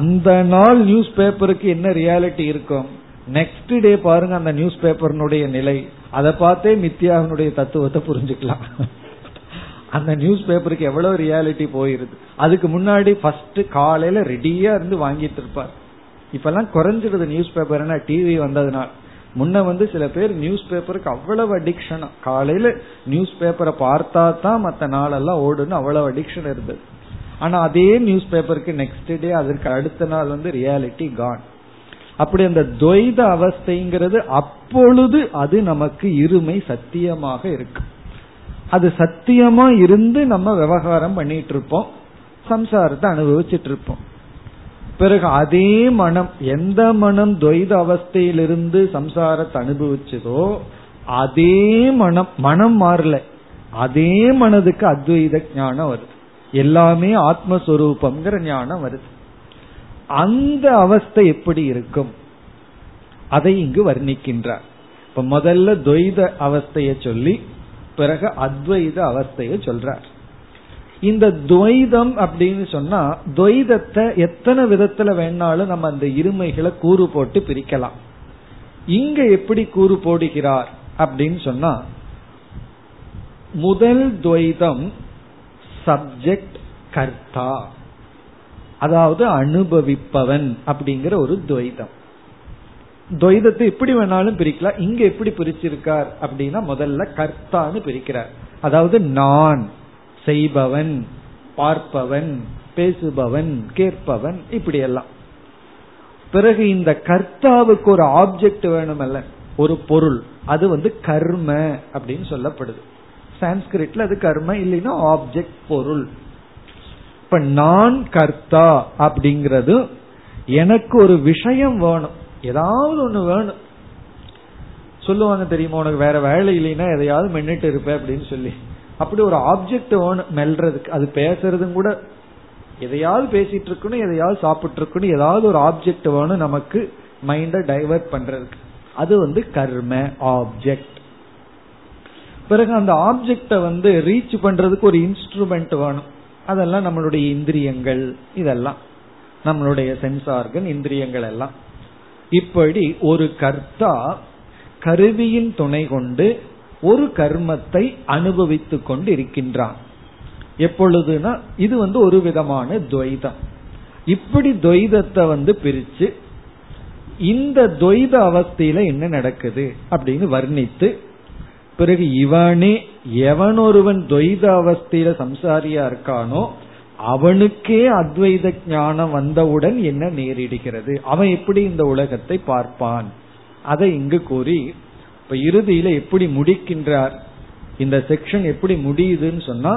அந்த நாள் நியூஸ் பேப்பருக்கு என்ன ரியாலிட்டி இருக்கும், நெக்ஸ்ட் டே பாருங்க அந்த நியூஸ் பேப்பர்னுடைய நிலை. அதை பார்த்தே மித்யாவினுடைய தத்துவத்தை புரிஞ்சுக்கலாம். அந்த நியூஸ் பேப்பருக்கு எவ்வளவு ரியாலிட்டி போயிருது. அதுக்கு முன்னாடி ஃபர்ஸ்ட் காலையில ரெடியா இருந்து வாங்கிட்டு இருப்பார். இப்பெல்லாம் குறைஞ்சிடுது நியூஸ் பேப்பர், டிவி வந்ததுனால. முன்ன வந்து சில பேர் நியூஸ் பேப்பருக்கு அவ்வளவு அடிக்ஷன், காலையில நியூஸ் பேப்பரை பார்த்தா தான் மற்ற நாளெல்லாம் ஓடுன்னு அவ்வளவு அடிக்ஷன் இருந்தது. ஆனா அதே நியூஸ் பேப்பருக்கு நெக்ஸ்ட் டே அதற்கு அடுத்த நாள் வந்து ரியாலிட்டி கான். அப்படி அந்த துவைத அவஸ்தைங்கிறது அப்பொழுது அது நமக்கு இருமை சத்தியமாக இருக்கு. அது சத்தியமா இருந்து நம்ம விவகாரம் பண்ணிட்டு இருப்போம், சம்சாரத்தை அனுபவிச்சுட்டு இருப்போம். பிறகு அதே மனம், எந்த மனம் துவைத அவஸ்தையிலிருந்து சம்சாரத்தை அனுபவிச்சதோ அதே மனம், மனம் மாறல, அதே மனதுக்கு அத்வைத ஞானம் வருது, எல்லாமே ஆத்மஸ்வரூபம்ங்கிற ஞானம் வருது. அந்த அவஸ்தை எப்படி இருக்கும் அதை இங்கு வர்ணிக்கின்றார். இப்ப முதல்ல துவைத அவஸ்தைய சொல்லி பிறகு அத்வைத அவஸ்தைய சொல்றார். இந்த துவைதம் அப்படின்னு சொன்னா துவைதத்தை எத்தனை விதத்துல வேணாலும் நம்ம அந்த இருமைகளை கூறு போட்டு பிரிக்கலாம். இங்க எப்படி கூறு போடுகிறார் அப்படின்னு சொன்னா, முதல் துவைதம் சப்ஜெக்ட் கர்த்தா, அதாவது அனுபவிப்பவன் அப்படிங்கிற ஒரு துவைதம். துவைதத்தை எப்படி வேணாலும் பிரிக்கலாம். இங்க எப்படி பிரிச்சிருக்கார் அப்படின்னா, முதல்ல கர்த்தான்னு பிரிக்கிறார், அதாவது நான், செய்பவன், பார்ப்பவன், பேசுபவன், கேட்பவன், இப்படி எல்லாம். பிறகு இந்த கர்த்தாவுக்கு ஒரு ஆப்ஜெக்ட் வேணுமல்ல, ஒரு பொருள், அது வந்து கர்ம அப்படின்னு சொல்லப்படுது. சான்ஸ்கிரிட்ல அது கர்ம, இல்லைன்னா ஆப்ஜெக்ட், பொருள். இப்ப நான் கர்த்தா அப்படிங்கிறது, எனக்கு ஒரு விஷயம் வேணும், ஏதாவது ஒண்ணு வேணும். சொல்லுவாங்க தெரியுமா, உனக்கு வேற வேலை இல்லைன்னா எதையாவது மென்னுட்டு இருப்பேன் அப்படின்னு சொல்லி. அப்படி ஒரு ஆப்ஜெக்ட் வேணும் மெல்றதுக்கு, அது பேசுறதும் கூட, எதையாவது பேசிட்டு இருக்கணும், எதையாவது சாப்பிட்டு இருக்கணும், ஏதாவது ஒரு ஆப்ஜெக்ட் வேணும் நமக்கு மைண்ட டைவர்ட் பண்றதுக்கு. அது வந்து கர்ம ஆப்ஜெக்ட். பிறகு அந்த ஆப்ஜெக்டை வந்து ரீச் பண்றதுக்கு ஒரு இன்ஸ்ட்ருமெண்ட் வேணும், அதெல்லாம் நம்மளுடைய இந்திரியங்கள், இதெல்லாம் நம்மளுடைய சென்ஸ் ஆர்கன், இந்திரியங்கள் எல்லாம். இப்படி ஒரு கர்த்தா கருவியின் துணை கொண்டு ஒரு கர்மத்தை அனுபவித்து கொண்டு இருக்கின்றான். எப்பொழுதுனா இது வந்து ஒரு விதமான துவைதம். இப்படி துவைதத்தை வந்து பிரிச்சு இந்த துவைத அவஸ்தையில என்ன நடக்குது அப்படின்னு வர்ணித்து, பிறகு இவனே எவனொருவன் துவைத அவஸ்தையில சம்சாரியா இருக்கானோ அவனுக்கே அத்வைத ஞானம் வந்தவுடன் என்ன நேரிடுகிறது, அவன் எப்படி இந்த உலகத்தை பார்ப்பான், அதை இங்கு கூறி இப்ப இறுதியில எப்படி முடிக்கின்றார், இந்த செக்ஷன் எப்படி முடியுதுன்னு சொன்னா,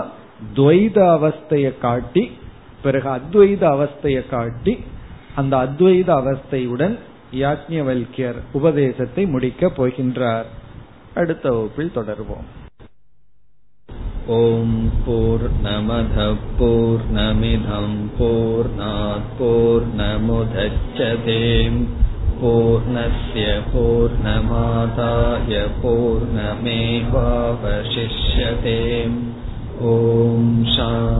துவைத அவஸ்தைய காட்டி பிறகு அத்வைத அவஸ்தைய காட்டி அந்த அத்வைத அவஸ்தையுடன் யாக்ஞவல்கியர் உபதேசத்தை முடிக்க போகின்றார். அடுத்த வகுப்பில் தொடர்வோம். ஓம் பூர்ணமத பூர்ணமிதம் பூர்ணாத் பூர்ணமுதச்யதே பூர்ணஸ்ய பூர்ணமாதாய பூர்ணமேவாவசிஷ்யதே. ஓம் சாந்தி.